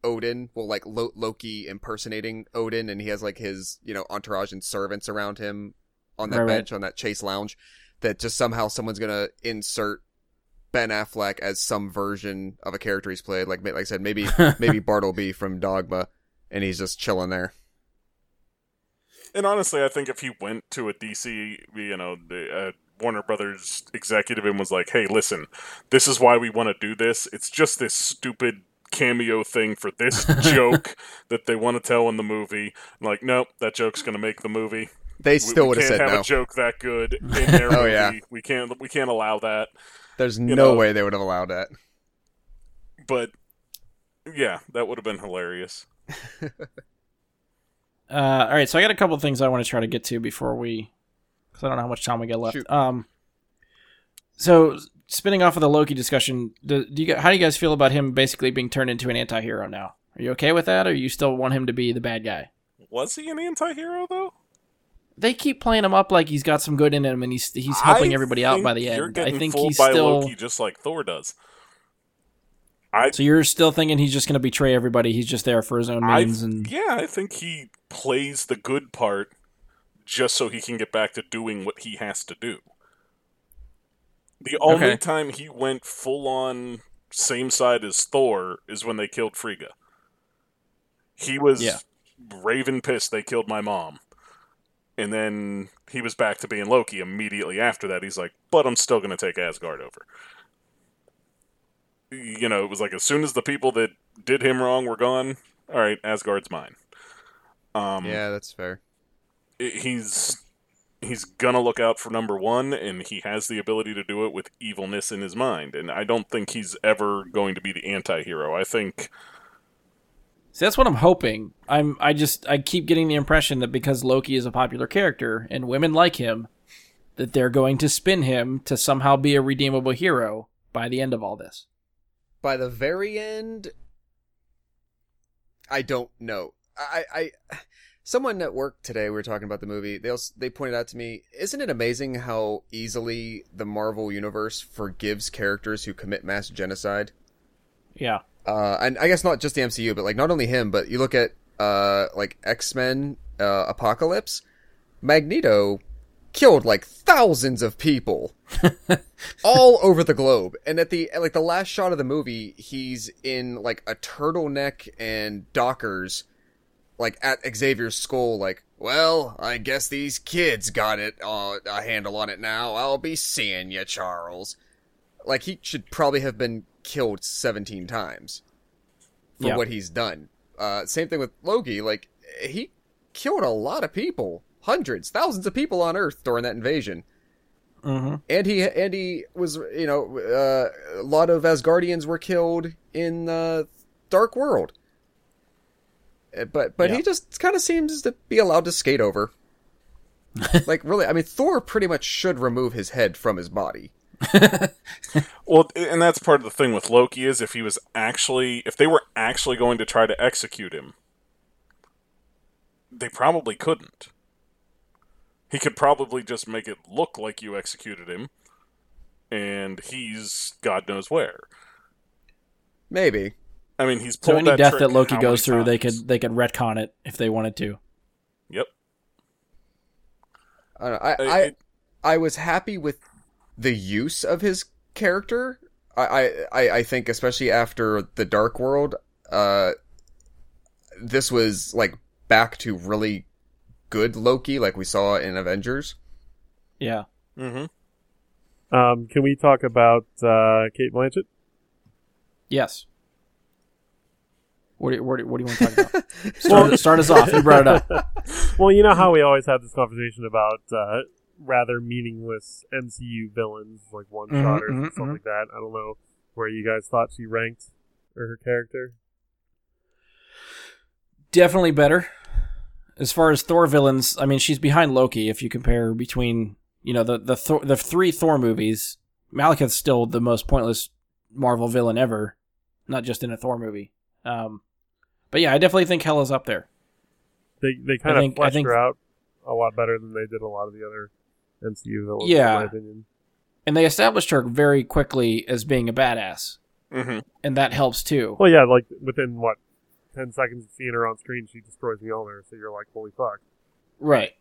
Odin, well, like Lo- Loki impersonating Odin, and he has like his you know entourage and servants around him on that right, bench right. on that chase lounge. That just somehow someone's gonna insert Ben Affleck as some version of a character he's played. Like like I said, maybe maybe Bartleby from Dogma. And he's just chilling there. And honestly, I think if he went to a D C, you know, the uh, Warner Brothers executive and was like, hey, listen, this is why we want to do this. It's just this stupid cameo thing for this joke that they want to tell in the movie. I'm like, nope, that joke's going to make the movie. They still would have said no. We can't have a joke that good in their oh, movie. Yeah. We can't, we can't allow that. There's you no know? way they would have allowed that. But, yeah, that would have been hilarious. uh, all right, so I got a couple of things I want to try to get to before we, because I don't know how much time we got left. Shoot. Um, so spinning off of the Loki discussion, do, do you how do you guys feel about him basically being turned into an anti-hero now? Are you okay with that, or you still want him to be the bad guy? Was he an anti-hero though? They keep playing him up like he's got some good in him, and he's he's helping I everybody out by the you're end. Getting I think fooled he's by still Loki just like Thor does. I, so you're still thinking he's just going to betray everybody? He's just there for his own means? I, and... Yeah, I think he plays the good part just so he can get back to doing what he has to do. The only okay. time he went full-on same side as Thor is when they killed Frigga. He was yeah. raving pissed they killed my mom. And then he was back to being Loki immediately after that. He's like, but I'm still going to take Asgard over. You know, it was like, as soon as the people that did him wrong were gone, all right, Asgard's mine. Um, yeah, that's fair. He's he's gonna look out for number one, and he has the ability to do it with evilness in his mind, and I don't think he's ever going to be the anti-hero. I think... See, that's what I'm hoping. I'm, I just, I keep getting the impression that because Loki is a popular character, and women like him, that they're going to spin him to somehow be a redeemable hero by the end of all this. By the very end, I don't know. I, I, someone at work today, we were talking about the movie, they also, they pointed out to me, isn't it amazing how easily the Marvel Universe forgives characters who commit mass genocide? Yeah. Uh, and I guess not just the M C U, but like not only him, but you look at uh, like X-Men uh, Apocalypse, Magneto killed like thousands of people all over the globe, and at the like the last shot of the movie he's in like a turtleneck and Dockers like, at Xavier's skull, like, well, I guess these kids got it, uh, a handle on it now. I'll be seeing ya, Charles. Like, he should probably have been killed seventeen times for yeah. what he's done. Uh, same thing with Loki. Like, he killed a lot of people. Hundreds, thousands of people on Earth during that invasion. Mm-hmm. And he and he was, you know, uh, a lot of Asgardians were killed in the Dark World. But but yeah. he just kind of seems to be allowed to skate over. Like, really, I mean, Thor pretty much should remove his head from his body. Well, and that's part of the thing with Loki is if he was actually, if they were actually going to try to execute him, they probably couldn't. He could probably just make it look like you executed him, and he's God knows where. Maybe. I mean, he's pulled so any that death that Loki goes through, times? they could they could retcon it if they wanted to. Yep. I don't know. I I, it, I was happy with the use of his character. I I, I think especially after the Dark World, uh, this was like back to really good Loki, like we saw in Avengers. Yeah. Mm-hmm. Um, can we talk about uh, Cate Blanchett? Yes. What do you, what do you, what do you want to talk about? Start, start us off. You brought it up. Well, you know how we always have this conversation about uh, rather meaningless M C U villains, like one mm-hmm, shot or mm-hmm, something mm-hmm. like that. I don't know where you guys thought she ranked or her character. Definitely better. As far as Thor villains, I mean, she's behind Loki. If you compare between, you know, the the Thor, the three Thor movies, Malekith's still the most pointless Marvel villain ever, not just in a Thor movie. Um, but yeah, I definitely think Hela's up there. They they kind I of think, fleshed think, her out a lot better than they did a lot of the other M C U villains, yeah. in my opinion. And they established her very quickly as being a badass, mm-hmm. and that helps too. Well, yeah, like within what. ten seconds of seeing her on screen, she destroys Mjolnir, so you're like, holy fuck. Right.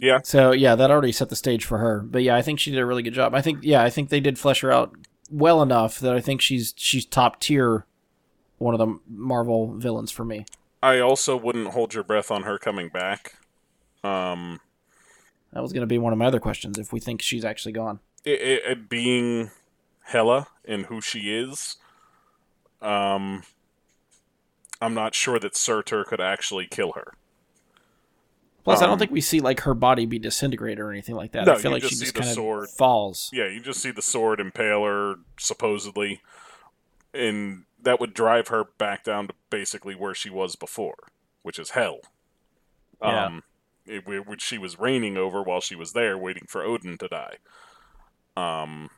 Yeah. So, yeah, that already set the stage for her. But, yeah, I think she did a really good job. I think, yeah, I think they did flesh her out well enough that I think she's she's top tier one of the Marvel villains for me. I also wouldn't hold your breath on her coming back. Um, That was going to be one of my other questions, if we think she's actually gone. It, it, it being Hela and who she is, um... I'm not sure that Surtur could actually kill her. Plus, um, I don't think we see like her body be disintegrated or anything like that. No, I feel like just she see just kind sword. of falls. Yeah, you just see the sword impale her, supposedly, and that would drive her back down to basically where she was before, which is hell. Yeah. Um, it, which she was reigning over while she was there, waiting for Odin to die. Um.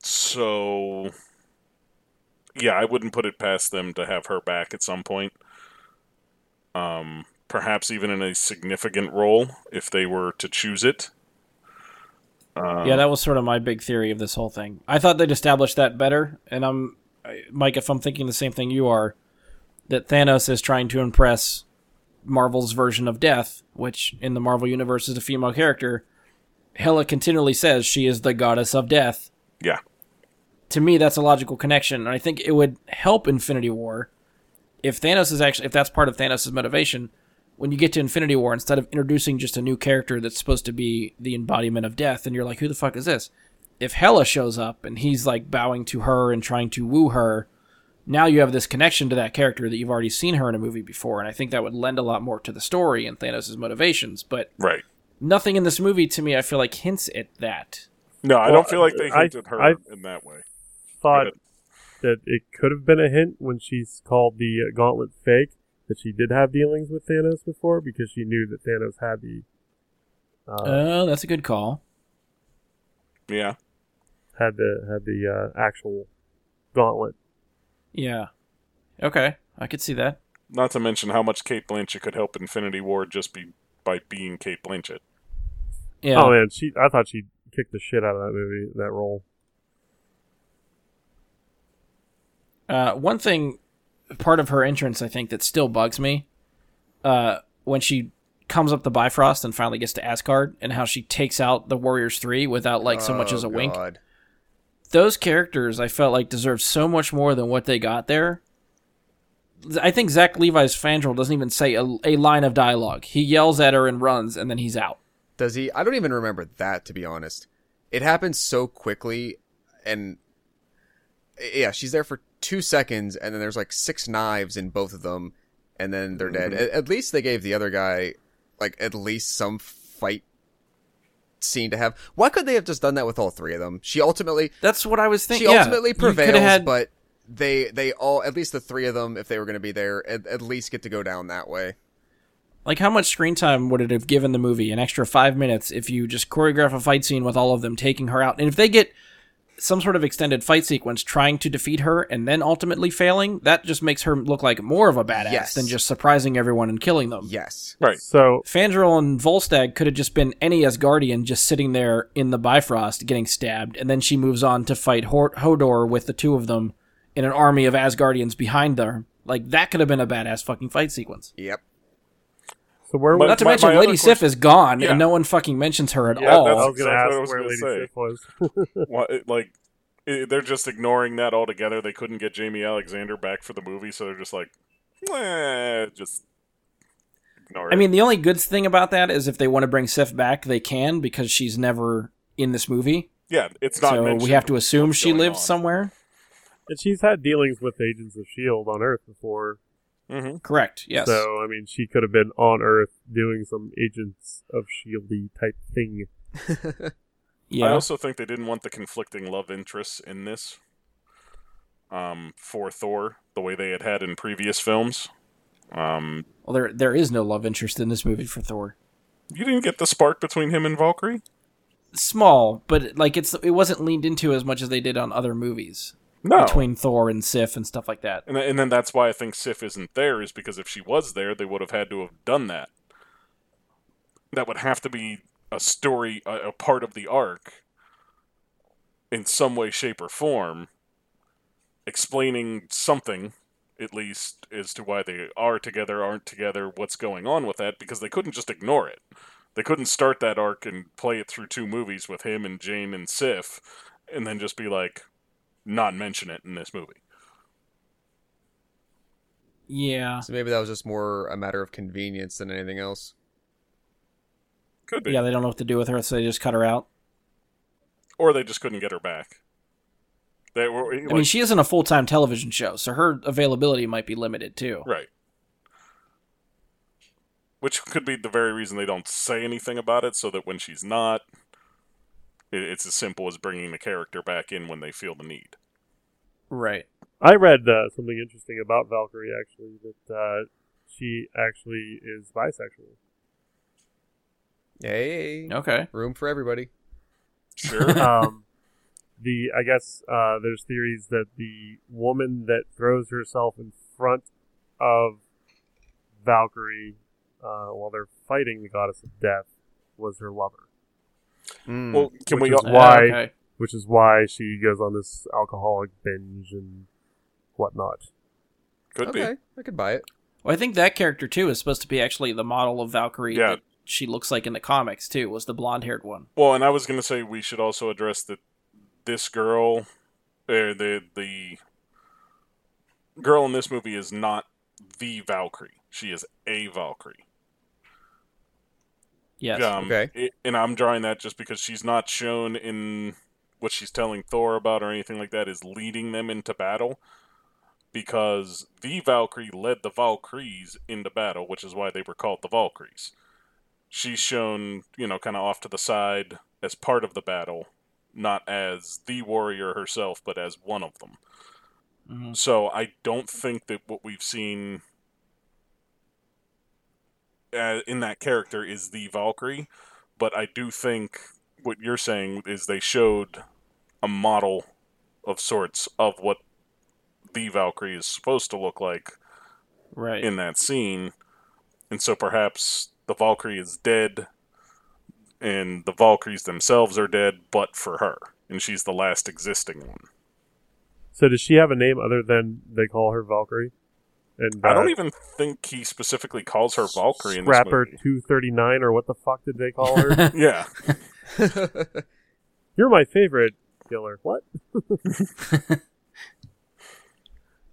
So. Yeah, I wouldn't put it past them to have her back at some point. Um, perhaps even in a significant role, if they were to choose it. Uh, yeah, that was sort of my big theory of this whole thing. I thought they'd established that better, and I'm, Mike, if I'm thinking the same thing you are, that Thanos is trying to impress Marvel's version of death, which in the Marvel Universe is a female character. Hela continually says she is the goddess of death. Yeah. To me, that's a logical connection, and I think it would help Infinity War if Thanos is actually if that's part of Thanos' motivation. When you get to Infinity War, instead of introducing just a new character that's supposed to be the embodiment of death, and you're like, "Who the fuck is this?" If Hela shows up and he's like bowing to her and trying to woo her, now you have this connection to that character that you've already seen her in a movie before, and I think that would lend a lot more to the story and Thanos' motivations. But right. nothing in this movie, to me, I feel like hints at that. No, I well, don't feel like they hinted I, her I, in that way. Thought that it could have been a hint when she's called the uh, Gauntlet fake that she did have dealings with Thanos before because she knew that Thanos had the. Oh, uh, uh, that's a good call. Yeah, had the had the uh, actual Gauntlet. Yeah. Okay, I could see that. Not to mention how much Cate Blanchett could help Infinity War just be by being Cate Blanchett. Yeah. Oh man, she. I thought she kicked the shit out of that movie. That role. Uh, one thing, part of her entrance, I think, that still bugs me, uh, when she comes up the Bifrost and finally gets to Asgard, and how she takes out the Warriors three without, like, so much as a wink. Those characters, I felt like, deserved so much more than what they got there. I think Zach Levi's Fandral doesn't even say a, a line of dialogue. He yells at her and runs, and then he's out. Does he? I don't even remember that, to be honest. It happens so quickly, and yeah, she's there for two seconds, and then there's like six knives in both of them, and then they're mm-hmm. dead. At least they gave the other guy, like, at least some fight scene to have. Why could they have just done that with all three of them? She ultimately... That's what I was thinking. She yeah. ultimately prevails, had... but they they all, at least the three of them, if they were going to be there, at, at least get to go down that way. Like, how much screen time would it have given the movie? An extra five minutes if you just choreograph a fight scene with all of them taking her out. And if they get some sort of extended fight sequence trying to defeat her and then ultimately failing, that just makes her look like more of a badass yes. than just surprising everyone and killing them. Yes. Right. So Fandral and Volstagg could have just been any Asgardian just sitting there in the Bifrost getting stabbed, and then she moves on to fight Hodor with the two of them in an army of Asgardians behind her. Like, that could have been a badass fucking fight sequence. Yep. So where was, Not to my, mention, my Lady Sif is gone, yeah. and no one fucking mentions her at yeah, all. That's, I was going to ask what I was where Lady say. Sif was. well, it, like, it, they're just ignoring that altogether. They couldn't get Jamie Alexander back for the movie, so they're just like, eh, just ignore it. I mean, the only good thing about that is if they want to bring Sif back, they can, because she's never in this movie. Yeah, it's not so mentioned. So we have to assume she lived on. somewhere. And she's had dealings with Agents of S H I E L D on Earth before. Mm-hmm. Correct, yes. So, I mean, she could have been on Earth doing some Agents of S H I E L D type thing. yeah. I also think they didn't want the conflicting love interests in this um, for Thor, the way they had had in previous films. Um, well, there there is no love interest in this movie for Thor. You didn't get the spark between him and Valkyrie? Small, but like it's it wasn't leaned into as much as they did on other movies. No. Between Thor and Sif and stuff like that. And, th- and then that's why I think Sif isn't there, is because if she was there, they would have had to have done that. That would have to be a story, a, a part of the arc, in some way, shape, or form, explaining something, at least, as to why they are together, aren't together, what's going on with that, because they couldn't just ignore it. They couldn't start that arc and play it through two movies with him and Jane and Sif, and then just be like... not mention it in this movie. Yeah. So maybe that was just more a matter of convenience than anything else. Could be. Yeah, they don't know what to do with her, so they just cut her out. Or they just couldn't get her back. They were. Like, I mean, she isn't a full-time television show, so her availability might be limited, too. Right. Which could be the very reason they don't say anything about it, so that when she's not... It's as simple as bringing the character back in when they feel the need. Right. I read uh, something interesting about Valkyrie, actually, that uh, she actually is bisexual. Hey. Okay. Room for everybody. Sure. um, the I guess uh, there's theories that the woman that throws herself in front of Valkyrie uh, while they're fighting the goddess of death was her lover. Mm, well, can which we? Is uh, why, okay. Which is why she goes on this alcoholic binge and whatnot. Could okay, be. I could buy it. Well, I think that character too is supposed to be actually the model of Valkyrie yeah. that she looks like in the comics too. Was the blonde-haired one? Well, and I was going to say we should also address that this girl, uh, the the girl in this movie is not the Valkyrie. She is a Valkyrie. Yes. Um, okay. It, and I'm drawing that just because she's not shown in what she's telling Thor about or anything like that is leading them into battle, because the Valkyrie led the Valkyries into battle, which is why they were called the Valkyries. She's shown, you know, kind of off to the side as part of the battle, not as the warrior herself, but as one of them. Mm-hmm. So I don't think that what we've seen... Uh, in that character is the Valkyrie, but I do think what you're saying is they showed a model of sorts of what the Valkyrie is supposed to look like right. in that scene, and so perhaps the Valkyrie is dead and the Valkyries themselves are dead but for her, and she's the last existing one. So does she have a name other than they call her Valkyrie? And, uh, I don't even think he specifically calls her Valkyrie in this movie. Scrapper two thirty-nine, or what the fuck did they call her? yeah. You're my favorite killer. What?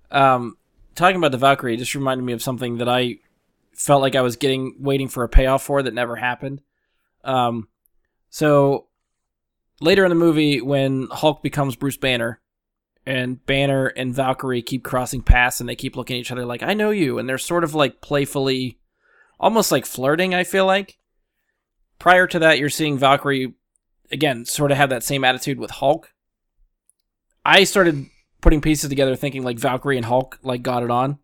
um, talking about the Valkyrie just reminded me of something that I felt like I was getting waiting for a payoff for that never happened. Um, so later in the movie, when Hulk becomes Bruce Banner, and Banner and Valkyrie keep crossing paths, and they keep looking at each other like, I know you. And they're sort of like playfully, almost like flirting, I feel like. Prior to that, you're seeing Valkyrie, again, sort of have that same attitude with Hulk. I started putting pieces together thinking like Valkyrie and Hulk like got it on.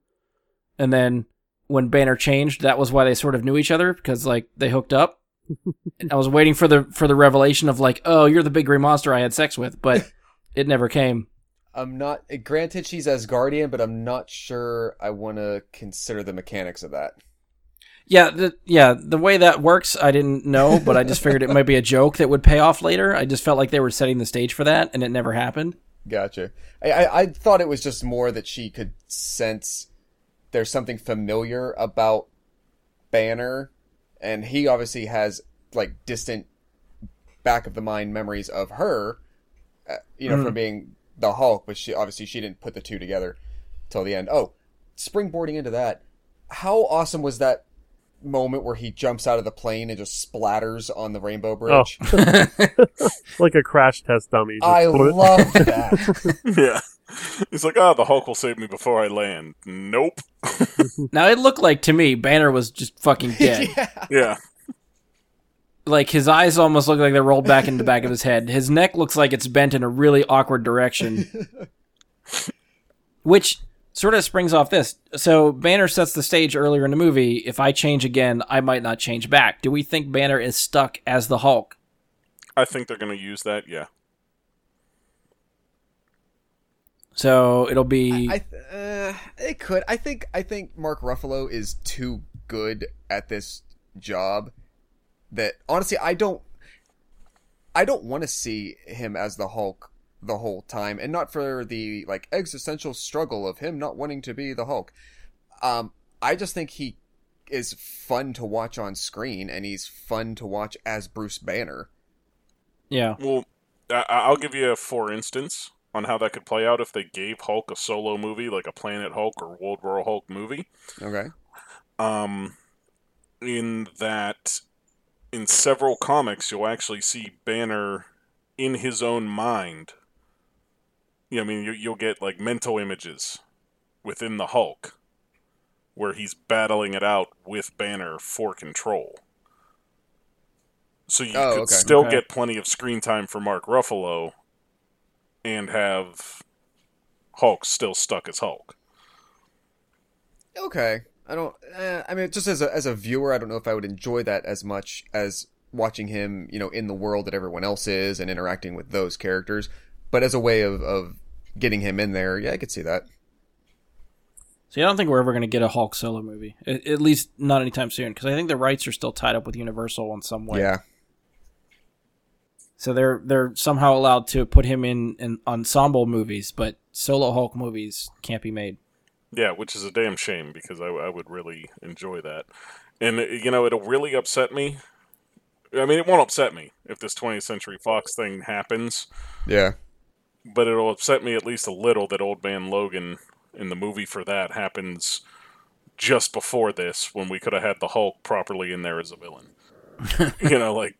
And then when Banner changed, that was why they sort of knew each other, because like they hooked up. And I was waiting for the for the revelation of like, oh, you're the big green monster I had sex with, but it never came. I'm not, granted she's Asgardian, but I'm not sure I want to consider the mechanics of that. Yeah, the, yeah, the way that works, I didn't know, but I just figured it might be a joke that would pay off later. I just felt like they were setting the stage for that, and it never happened. Gotcha. I, I, I thought it was just more that she could sense there's something familiar about Banner, and he obviously has, like, distant back-of-the-mind memories of her, uh, you know, mm-hmm. from being the Hulk, but she obviously she didn't put the two together till the end. Oh, springboarding into that, how awesome was that moment where he jumps out of the plane and just splatters on the Rainbow Bridge? Oh. Like a crash test dummy. I love that. Yeah. He's like, oh, the Hulk will save me before I land. Nope. Now, it looked like, to me, Banner was just fucking dead. Yeah. Yeah. Like, his eyes almost look like they're rolled back in the back of his head. His neck looks like it's bent in a really awkward direction. Which sort of springs off this. So Banner sets the stage earlier in the movie. If I change again, I might not change back. Do we think Banner is stuck as the Hulk? I think they're going to use that, yeah. So it'll be... I, I, uh, it could. I think, I think Mark Ruffalo is too good at this job that, honestly, I don't... I don't want to see him as the Hulk the whole time, and not for the like existential struggle of him not wanting to be the Hulk. Um, I just think he is fun to watch on screen, and he's fun to watch as Bruce Banner. Yeah. Well, I'll give you a for instance on how that could play out if they gave Hulk a solo movie, like a Planet Hulk or World War Hulk movie. Okay. Um, in that, in several comics, you'll actually see Banner in his own mind. Yeah, I mean, you, you'll get, like, mental images within the Hulk where he's battling it out with Banner for control. So you oh, could okay, still okay. get plenty of screen time for Mark Ruffalo and have Hulk still stuck as Hulk. Okay. I don't... Eh, I mean, just as a, as a viewer, I don't know if I would enjoy that as much as watching him, you know, in the world that everyone else is and interacting with those characters. But as a way of, of getting him in there, yeah, I could see that. See, I don't think we're ever going to get a Hulk solo movie. At, at least not anytime soon, because I think the rights are still tied up with Universal in some way. Yeah. So they're they're somehow allowed to put him in, in ensemble movies, but solo Hulk movies can't be made. Yeah, which is a damn shame, because I, I would really enjoy that. And, you know, it'll really upset me. I mean, it won't upset me if this twentieth Century Fox thing happens. Yeah. But it'll upset me at least a little that Old Man Logan in the movie for that happens just before this, when we could have had the Hulk properly in there as a villain. You know, like,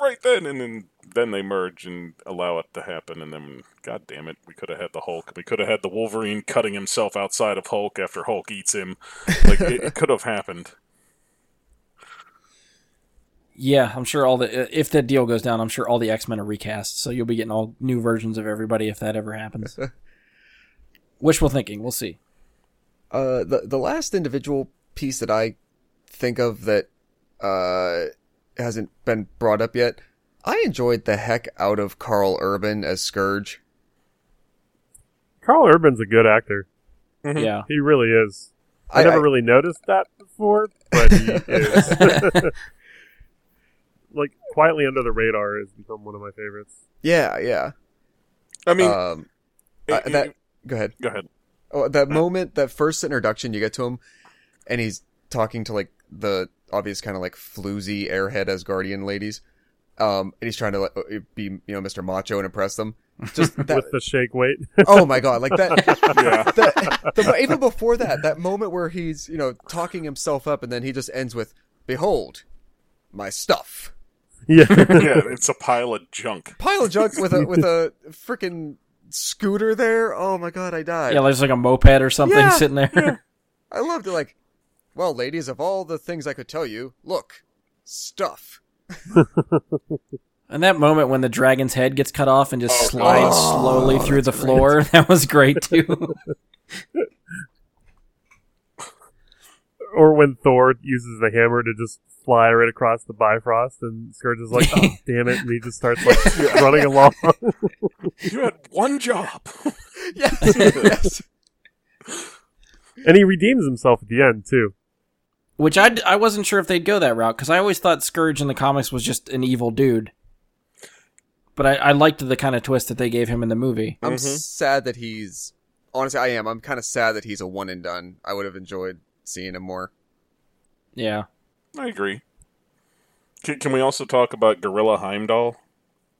right then, and then, then they merge and allow it to happen, and then, god damn it, we could have had the Hulk. We could have had the Wolverine cutting himself outside of Hulk after Hulk eats him. Like, it, it could have happened. Yeah, I'm sure all the if that deal goes down, I'm sure all the X-Men are recast, so you'll be getting all new versions of everybody if that ever happens. Wishful thinking, we'll see. Uh, the the last individual piece that I think of that uh, hasn't been brought up yet, I enjoyed the heck out of Karl Urban as Scourge. Karl Urban's a good actor. Mm-hmm. Yeah, he really is. I, I never I, really noticed that before, but he is. Like, quietly under the radar has become one of my favorites. Yeah, yeah. I mean, um, it, uh, it, that. Go ahead. Go ahead. Oh, that moment, that first introduction, you get to him, and he's talking to like the obvious kind of like floozy airhead Asgardian ladies, um, and he's trying to like, be you know Mister Macho and impress them, Just that, with the shake weight. Oh my god! Like that, yeah. that the, even before that, that moment where he's, you know, talking himself up, and then he just ends with, "Behold, my stuff." Yeah, yeah, it's a pile of junk. Pile of junk with a with a freaking scooter there. Oh my god, I died. Yeah, there's like a moped or something yeah, sitting there. Yeah. I loved it. Like, well, ladies, of all the things I could tell you, look, stuff. And that moment when the dragon's head gets cut off and just oh, slides oh, slowly through the floor, great. That was great too. Or when Thor uses the hammer to just fly right across the Bifrost, and Scourge is like, oh, damn it, and he just starts like running along. You had one job. Yes, yes. And he redeems himself at the end too. Which I, I wasn't sure if they'd go that route, because I always thought Scourge in the comics was just an evil dude. But I, I liked the kind of twist that they gave him in the movie. I'm mm-hmm. sad that he's... Honestly, I am. I'm kind of sad that he's a one and done. I would have enjoyed seeing him more. Yeah. I agree. Can, can we also talk about Gorilla Heimdall?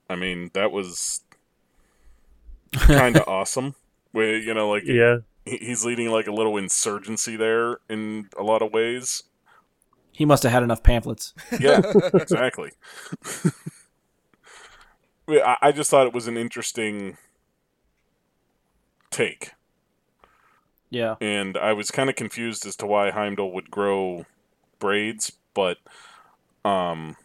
I mean, that was kind of awesome. We, you know, like... Yeah. He's leading like a little insurgency there in a lot of ways. He must have had enough pamphlets. Yeah, exactly. I just thought it was an interesting take. Yeah. And I was kind of confused as to why Heimdall would grow braids, but um,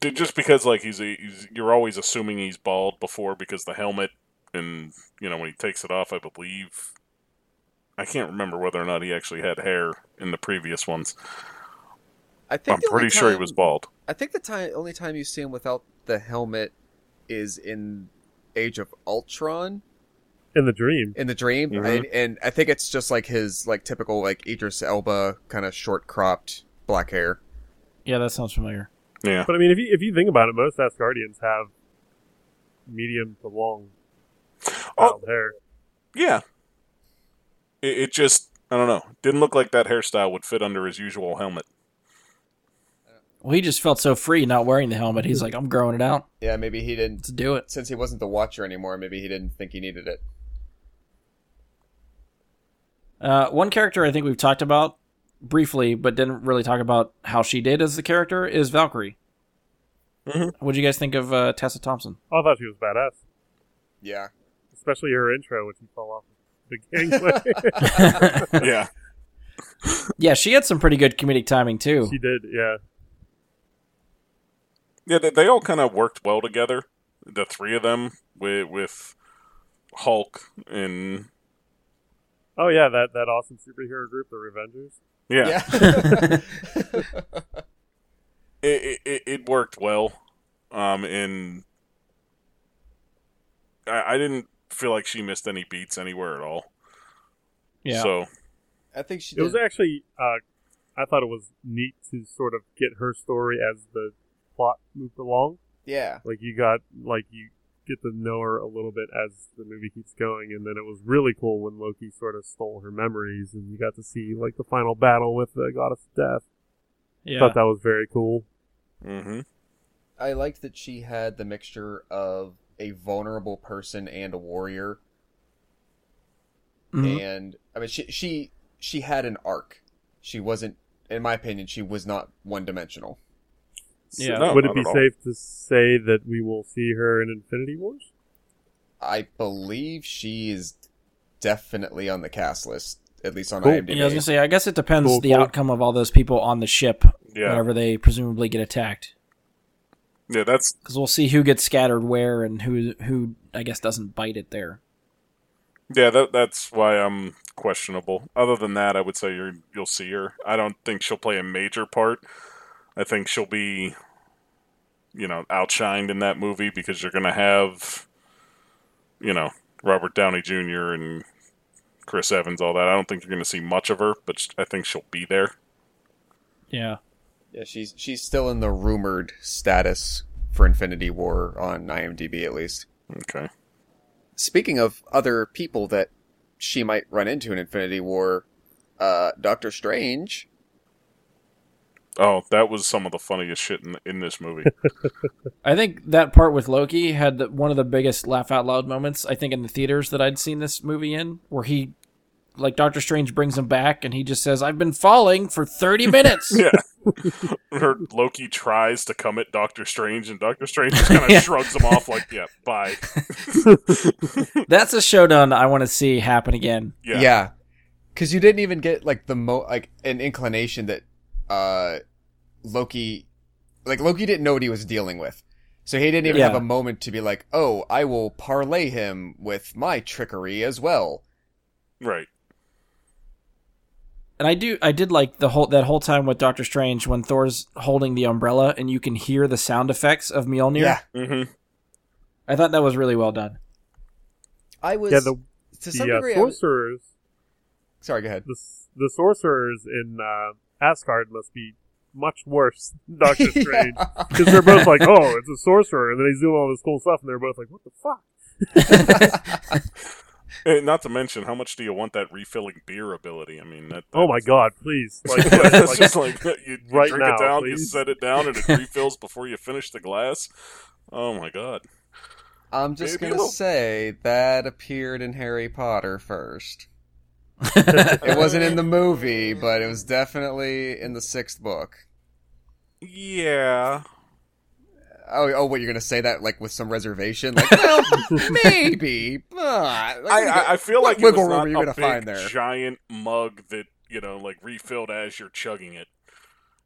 just because like he's, a, he's you're always assuming he's bald before because the helmet. And, you know, when he takes it off, I believe... I can't remember whether or not he actually had hair in the previous ones. I think I'm pretty time, sure he was bald. I think the time, only time you see him without the helmet is in Age of Ultron. In the dream. In the dream. Mm-hmm. And, and I think it's just like his like typical like Idris Elba kind of short-cropped black hair. Yeah, that sounds familiar. Yeah. But, I mean, if you, if you think about it, most Asgardians have medium to long... Oh, hair. Yeah. It, it just, I don't know. Didn't look like that hairstyle would fit under his usual helmet. Well, he just felt so free not wearing the helmet. He's like, I'm growing it out. Yeah, maybe he didn't. To do it. Since he wasn't the Watcher anymore, maybe he didn't think he needed it. Uh, one character I think we've talked about briefly, but didn't really talk about how she did as the character, is Valkyrie. Mm-hmm. What did you guys think of uh, Tessa Thompson? I thought she was badass. Yeah. Especially her intro, which you fell off the gangway. Yeah. Yeah, she had some pretty good comedic timing, too. She did, yeah. Yeah, they, they all kind of worked well together. The three of them with, with Hulk and... Oh, yeah, that, that awesome superhero group, the Revengers. Yeah. yeah. it, it, it worked well. Um, and... I didn't feel like she missed any beats anywhere at all. Yeah. So I think she did. It was actually, uh, I thought it was neat to sort of get her story as the plot moved along. Yeah. Like you got, like you get to know her a little bit as the movie keeps going. And then it was really cool when Loki sort of stole her memories and you got to see like the final battle with the goddess of death. Yeah. I thought that was very cool. Mm-hmm. I liked that she had the mixture of a vulnerable person and a warrior. Mm-hmm. And I mean, she, she, she had an arc. She wasn't, in my opinion, she was not one dimensional. So yeah. No, would it be safe to say that we will see her in Infinity Wars? I believe she is definitely on the cast list, at least on cool. IMDb. Yeah, I was gonna say, I guess it depends cool, the cool. outcome of all those people on the ship yeah. whenever they presumably get attacked. Yeah, that's because we'll see who gets scattered where and who who I guess doesn't bite it there. Yeah, that that's why I'm questionable. Other than that, I would say you're, you'll see her. I don't think she'll play a major part. I think she'll be, you know, outshined in that movie because you're going to have, you know, Robert Downey Junior and Chris Evans, all that. I don't think you're going to see much of her, but I think she'll be there. Yeah. Yeah, she's she's still in the rumored status for Infinity War on IMDb, at least. Okay. Speaking of other people that she might run into in Infinity War, uh, Doctor Strange Oh, that was some of the funniest shit in, in this movie. I think that part with Loki had the, one of the biggest laugh out loud moments, I think, in the theaters that I'd seen this movie in, where he, like, Doctor Strange brings him back and he just says, I've been falling for thirty minutes. Yeah. Or Loki tries to come at Doctor Strange and Doctor Strange just kind of yeah. shrugs him off like, yeah, bye. That's a showdown I want to see happen again. Yeah. Yeah. Because you didn't even get, like, the mo- like an inclination that uh, Loki... Like, Loki didn't know what he was dealing with. So he didn't even yeah. have a moment to be like, oh, I will parlay him with my trickery as well. Right. And I do, I did like the whole that whole time with Doctor Strange when Thor's holding the umbrella and you can hear the sound effects of Mjolnir. Yeah. Mm-hmm. I thought that was really well done. I was... Yeah, the, to some the, degree, uh, sorcerers... Sorry, go ahead. The, the sorcerers in uh, Asgard must be much worse than Doctor Strange. Because yeah. they're both like, oh, it's a sorcerer. And then he's doing all this cool stuff, and they're both like, what the fuck? And not to mention, how much do you want that refilling beer ability? I mean, that, that oh my was, God, please. Like, like, it's just like, you, you right drink now, it down, please. You set it down, and it refills before you finish the glass. Oh my God. I'm just going to say that appeared in Harry Potter first. It wasn't in the movie, but it was definitely in the sixth book. Yeah. Oh, oh, what, you're going to say that, like, with some reservation? Like, well, maybe, but... Like, I, I, I feel like it was not you're a big, find there. giant mug that, you know, like, refilled as you're chugging it.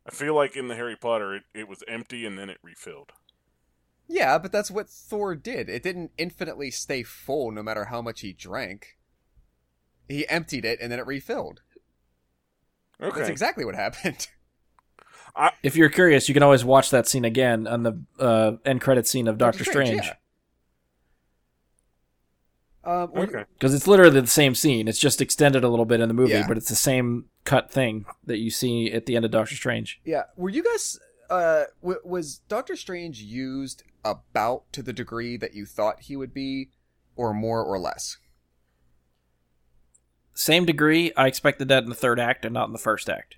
I feel like in the Harry Potter, it, it was empty and then it refilled. Yeah, but that's what Thor did. It didn't infinitely stay full no matter how much he drank. He emptied it, and then it refilled. Okay. That's exactly what happened. I, if you're curious, you can always watch that scene again on the uh, end credit scene of Doctor, Doctor Strange. Strange yeah. um, okay. Because it's literally the same scene. It's just extended a little bit in the movie, yeah. but it's the same cut thing that you see at the end of Doctor Strange. Yeah. Were you guys... Uh, w- was Doctor Strange used about to the degree that you thought he would be, or more or less? Same degree. I expected that in the third act and not in the first act.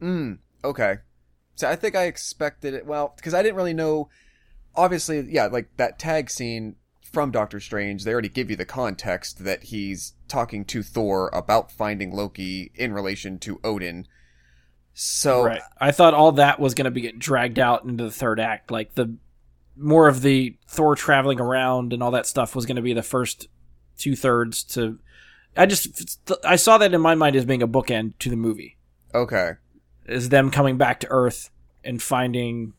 Mm, okay. So I think I expected it, well, because I didn't really know, obviously, yeah, like that tag scene from Doctor Strange, they already give you the context that he's talking to Thor about finding Loki in relation to Odin. So right. I thought all that was going to be get dragged out into the third act. Like the more of the Thor traveling around and all that stuff was going to be the first two thirds to... I just, I saw that in my mind as being a bookend to the movie. Okay. Is them coming back to Earth and finding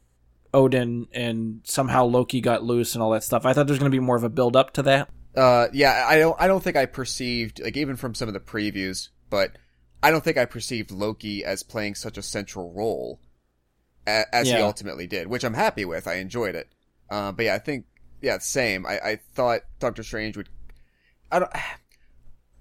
Odin and somehow Loki got loose and all that stuff. I thought there's going to be more of a build up to that. Uh, yeah, I don't, I don't think I perceived, like even from some of the previews, but I don't think I perceived Loki as playing such a central role as, as yeah. he ultimately did, which I'm happy with. I enjoyed it. Uh, but yeah, I think, yeah, same. I, I thought Doctor Strange would, I don't...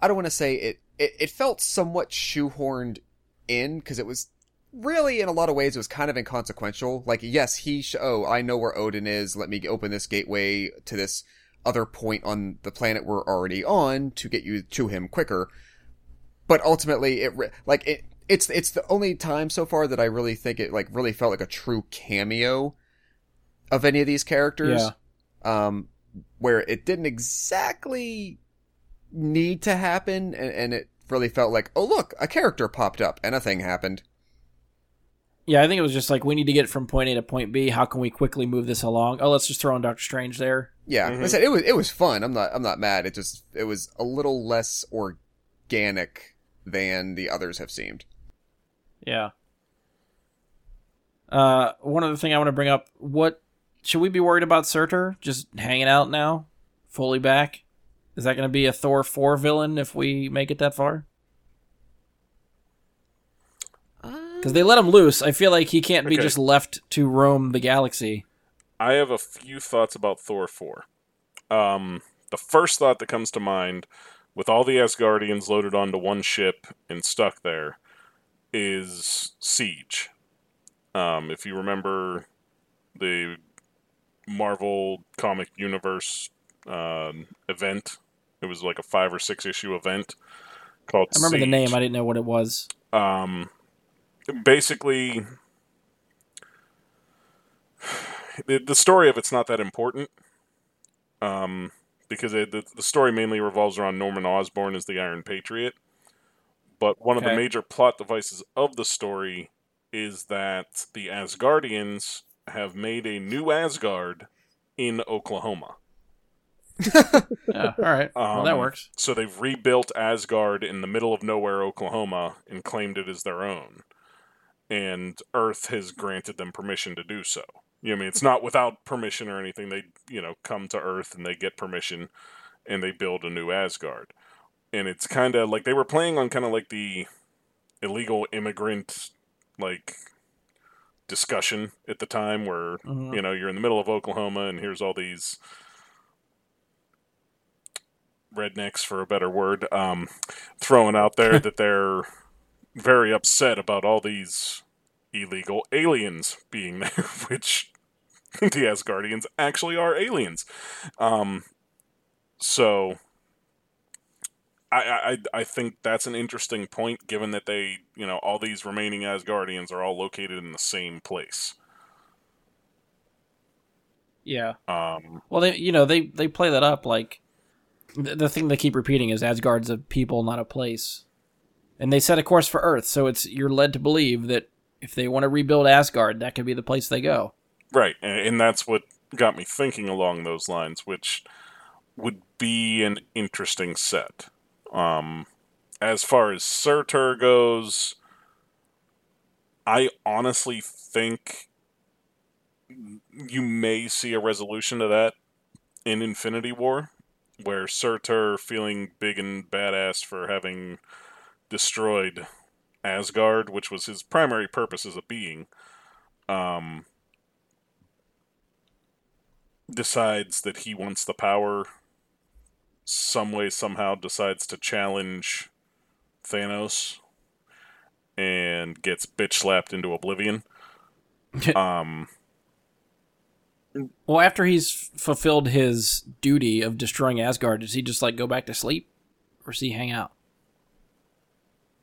I don't want to say it, it, it felt somewhat shoehorned in, because it was really, in a lot of ways, it was kind of inconsequential. Like, yes, he, sh- oh, I know where Odin is, let me open this gateway to this other point on the planet we're already on to get you to him quicker. But ultimately, it, re- like, it, it's, it's the only time so far that I really think it, like, really felt like a true cameo of any of these characters. Yeah. Um, where it didn't exactly... need to happen, and, and it really felt like, oh look, a character popped up and a thing happened. Yeah, I think it was just like, we need to get from point A to point B, how can we quickly move this along? Oh, let's just throw in Doctor Strange there. Yeah. Mm-hmm. I said it was it was fun. I'm not I'm not mad. It just it was a little less organic than the others have seemed. Yeah. Uh one other thing I want to bring up, what should we be worried about Surtur? Just hanging out now? Fully back? Is that going to be a Thor four villain if we make it that far? Because they let him loose. I feel like he can't okay. be just left to roam the galaxy. I have a few thoughts about Thor four. Um, the first thought that comes to mind, with all the Asgardians loaded onto one ship and stuck there, is Siege. Um, if you remember the Marvel comic universe um, event... It was like a five or six issue event called Siege. I remember the name. I didn't know what it was. Um, basically, the story of it's not that important, um, because it, the, the story mainly revolves around Norman Osborn as the Iron Patriot. But one okay. of the major plot devices of the story is that the Asgardians have made a new Asgard in Oklahoma. yeah, all right. Um, well, that works. So they've rebuilt Asgard in the middle of nowhere, Oklahoma, and claimed it as their own. And Earth has granted them permission to do so. You know what I mean? It's not without permission or anything. They, you know, come to Earth and they get permission and they build a new Asgard. And it's kind of like they were playing on kind of like the illegal immigrant, like, discussion at the time where, mm-hmm. you know, you're in the middle of Oklahoma and here's all these rednecks, for a better word, um, throwing out there that they're very upset about all these illegal aliens being there, which the Asgardians actually are aliens. Um, so... I, I I think that's an interesting point, given that they, you know, all these remaining Asgardians are all located in the same place. Yeah. Um. Well, they you know they, they play that up like the, the thing they keep repeating is Asgard's a people, not a place, and they set a course for Earth. So it's you're led to believe that if they want to rebuild Asgard, that could be the place they go. Right, and, and that's what got me thinking along those lines, which would be an interesting set. Um, as far as Surtur goes, I honestly think you may see a resolution to that in Infinity War, where Surtur, feeling big and badass for having destroyed Asgard, which was his primary purpose as a being, um, decides that he wants the power. Some way, somehow, decides to challenge Thanos and gets bitch slapped into oblivion. um, well, after he's fulfilled his duty of destroying Asgard, does he just like go back to sleep, or does he hang out?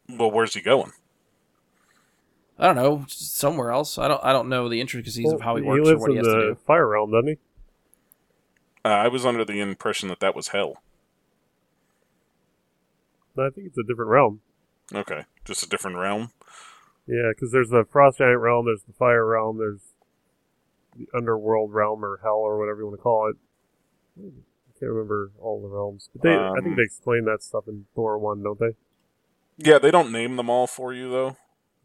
Well, where's he going? I don't know, somewhere else. I don't. I don't know the intricacies well, of how he works he lives or what in he has the to do. Fire realm, doesn't he? Uh, I was under the impression that that was hell. I think it's a different realm. Okay, just a different realm? Yeah, because there's the Frost Giant realm, there's the Fire realm, there's the Underworld realm, or Hell, or whatever you want to call it. I can't remember all the realms. But they, um, I think they explain that stuff in Thor one, don't they? Yeah, they don't name them all for you, though.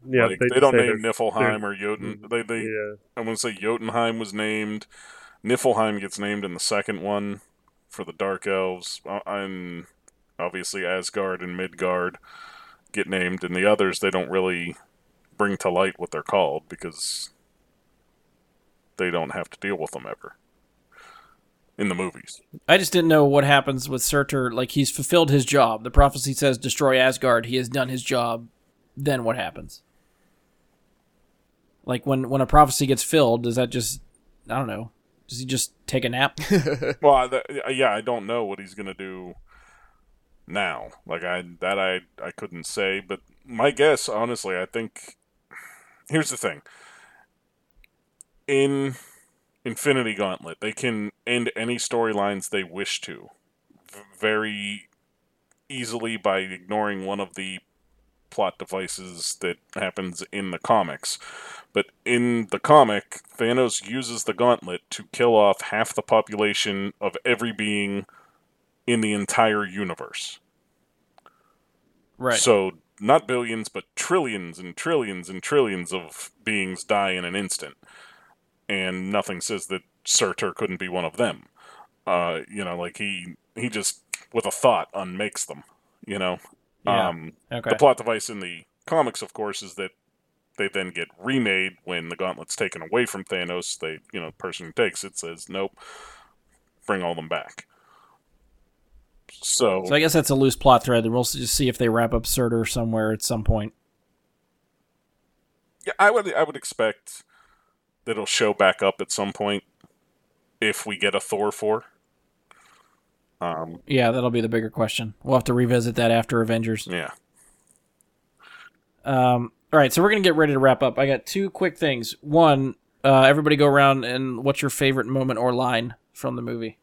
Yeah, like, they, they don't name Niflheim or Jotun. They, they, yeah. I want to say Jotunheim was named. Niflheim gets named in the second one for the Dark Elves. And obviously Asgard and Midgard get named, and the others they don't really bring to light what they're called because they don't have to deal with them ever in the movies. I just didn't know what happens with Surtur. Like, he's fulfilled his job. The prophecy says destroy Asgard. He has done his job. Then what happens? Like, when, when a prophecy gets filled, does that just... I don't know. Does he just take a nap? well, th- yeah, I don't know what he's gonna do now. Like I, that I, I couldn't say. But my guess, honestly, I think here's the thing. In Infinity Gauntlet, they can end any storylines they wish to, very easily by ignoring one of the plot devices that happens in the comics. But in the comic, Thanos uses the gauntlet to kill off half the population of every being in the entire universe. Right. So not billions, but trillions and trillions and trillions of beings die in an instant. And nothing says that Surtur couldn't be one of them. Uh, you know, like he, he just, with a thought, unmakes them, you know? Yeah. Um, okay. The plot device in the comics, of course, is that they then get remade when the gauntlet's taken away from Thanos. They, you know, the person who takes it says, "Nope, bring all them back." So, so I guess that's a loose plot thread, and we'll just see if they wrap up Surtur somewhere at some point. Yeah, I would. I would expect that it'll show back up at some point if we get a Thor four. Um, yeah, that'll be the bigger question. We'll have to revisit that after Avengers. Yeah. Um. All right, so we're going to get ready to wrap up. I got two quick things. One, uh, everybody go around and what's your favorite moment or line from the movie?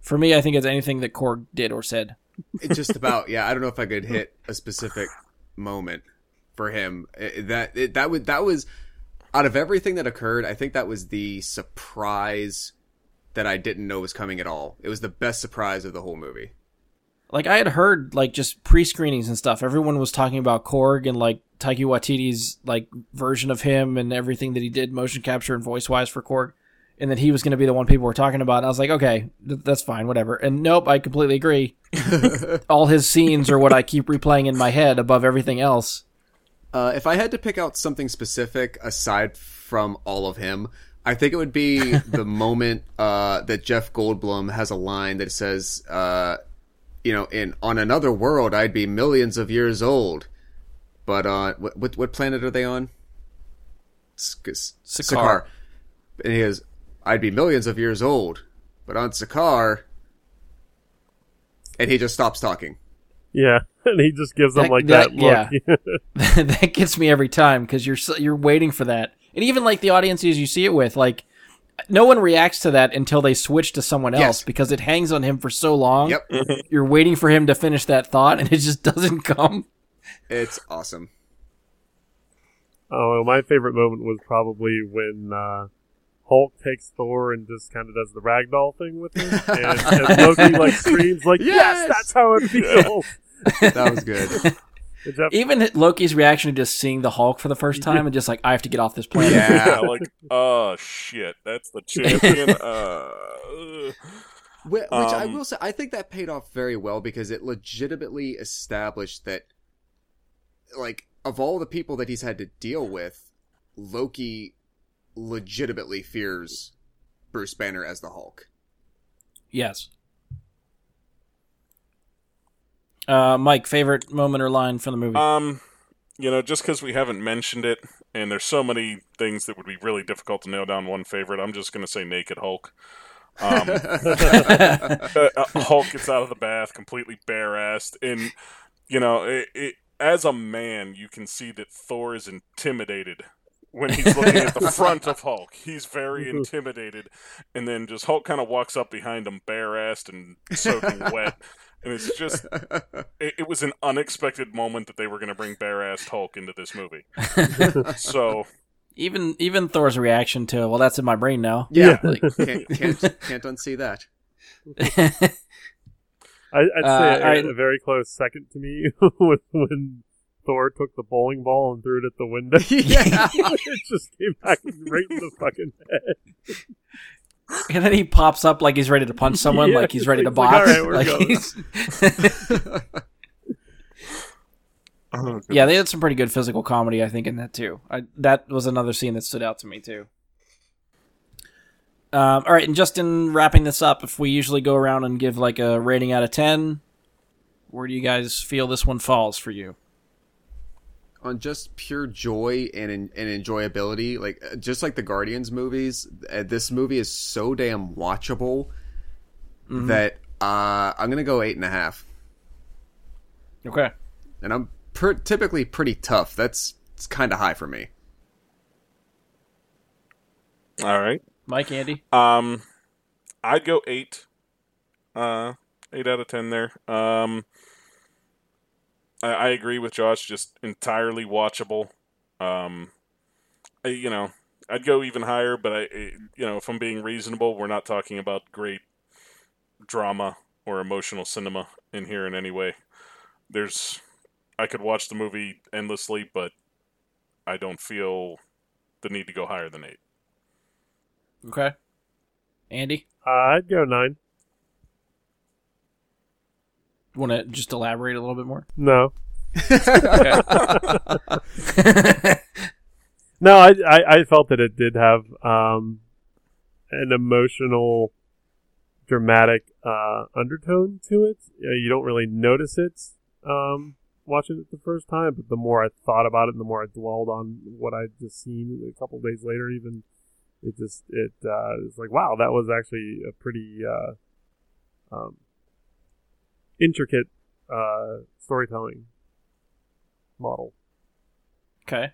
For me, I think it's anything that Korg did or said. It's just about, yeah, I don't know if I could hit a specific moment for him. It, that it, that would that was out of everything that occurred, I think that was the surprise that I didn't know was coming at all. It was the best surprise of the whole movie. Like, I had heard, like, just pre-screenings and stuff. Everyone was talking about Korg and, like, Taika Waititi's, like, version of him and everything that he did motion capture and voice-wise for Korg. And that he was going to be the one people were talking about. And I was like, okay, th- that's fine, whatever. And nope, I completely agree. All his scenes are what I keep replaying in my head above everything else. Uh, if I had to pick out something specific aside from all of him, I think it would be the moment uh, that Jeff Goldblum has a line that says... Uh, You know, in on another world, I'd be millions of years old. But on uh, what, what what planet are they on? Sc- Sakaar. And he goes, I'd be millions of years old, but on Sakaar. And he just stops talking. Yeah, and he just gives that, them like that, that look. Yeah, that gets me every time because you're you're waiting for that, and even like the audiences you see it with, like no one reacts to that until they switch to someone else yes. because it hangs on him for so long. Yep. You're waiting for him to finish that thought and it just doesn't come. It's awesome. Oh, my favorite moment was probably when uh, Hulk takes Thor and just kind of does the ragdoll thing with him. And, and Loki like screams like, yes, yes, that's how it feels. That was good. Jeff- Even Loki's reaction to just seeing the Hulk for the first time and just like, I have to get off this planet. Yeah, like, oh, shit, that's the champion. Uh, Which um, I will say, I think that paid off very well because it legitimately established that, like, of all the people that he's had to deal with, Loki legitimately fears Bruce Banner as the Hulk. Yes. Uh, Mike, favorite moment or line from the movie? Um, you know, just because we haven't mentioned it, and there's so many things that would be really difficult to nail down one favorite, I'm just going to say Naked Hulk. Um, Hulk gets out of the bath, completely bare-assed, and, you know, it, it, as a man, you can see that Thor is intimidated when he's looking at the front of Hulk. He's very intimidated, and then just Hulk kind of walks up behind him bare-assed and soaking wet. And it's just, it, it was an unexpected moment that they were going to bring bare-assed Hulk into this movie. So even even Thor's reaction to, well, that's in my brain now. Yeah, like, can't, can't can't unsee that. I, I'd uh, say I, a very close second to me when, when Thor took the bowling ball and threw it at the window. Yeah, it just came back right in the fucking head. And then he pops up like he's ready to punch someone, yeah, like he's ready to box. Like, all right, like he's... oh, yeah, they had some pretty good physical comedy, I think, in that too. I, that was another scene that stood out to me too. Um, all right, and just in wrapping this up, if we usually go around and give like a rating out of ten, where do you guys feel this one falls for you? On just pure joy and and enjoyability, like just like the Guardians movies, this movie is so damn watchable mm-hmm. that uh, I'm gonna go eight and a half. Okay, and I'm per- typically pretty tough. That's it's kind of high for me. All right, Mike, Andy, um, I'd go eight, uh, eight out of ten there. Um. I agree with Josh, just entirely watchable. Um, I, you know, I'd go even higher, but I, you know, if I'm being reasonable, we're not talking about great drama or emotional cinema in here in any way. There's, I could watch the movie endlessly, but I don't feel the need to go higher than eight. Okay. Andy? Uh, I'd go nine. Want to just elaborate a little bit more? No. No, I, I I felt that it did have um, an emotional, dramatic uh, undertone to it. You don't really notice it um, watching it the first time, but the more I thought about it, and the more I dwelled on what I'd just seen a couple days later, even it just it uh, it's like, wow, that was actually a pretty. Uh, um, intricate uh, storytelling model. Okay.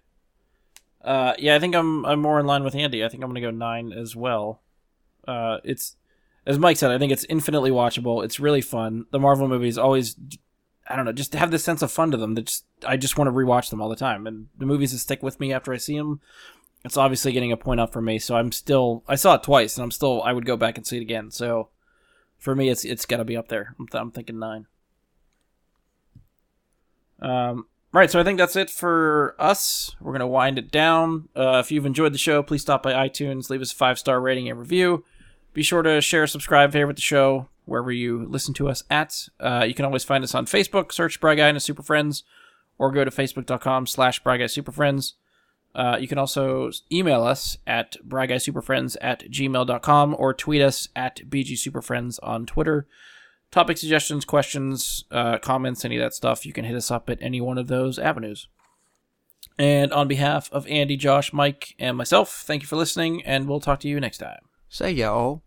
Uh, yeah, I think I'm I'm more in line with Andy. I think I'm going to go nine as well. Uh, it's, as Mike said, I think it's infinitely watchable. It's really fun. The Marvel movies always, I don't know, just have this sense of fun to them. That just I just want to rewatch them all the time. And the movies that stick with me after I see them, it's obviously getting a point up for me. So I'm still, I saw it twice, and I'm still, I would go back and see it again. So for me, it's it's got to be up there. I'm, th- I'm thinking nine. Um. Right, so I think that's it for us. We're going to wind it down. Uh, if you've enjoyed the show, please stop by iTunes, leave us a five-star rating and review. Be sure to share, subscribe, favorite the show, wherever you listen to us at. Uh, you can always find us on Facebook, search Bry Guy and his Super Friends, or go to facebook.com slash Bry Guy Super Friends. Uh, you can also email us at bryguysuperfriends at gmail dot com or tweet us at bgsuperfriends on Twitter. Topic suggestions, questions, uh, comments, any of that stuff, you can hit us up at any one of those avenues. And on behalf of Andy, Josh, Mike, and myself, thank you for listening, and we'll talk to you next time. Say y'all.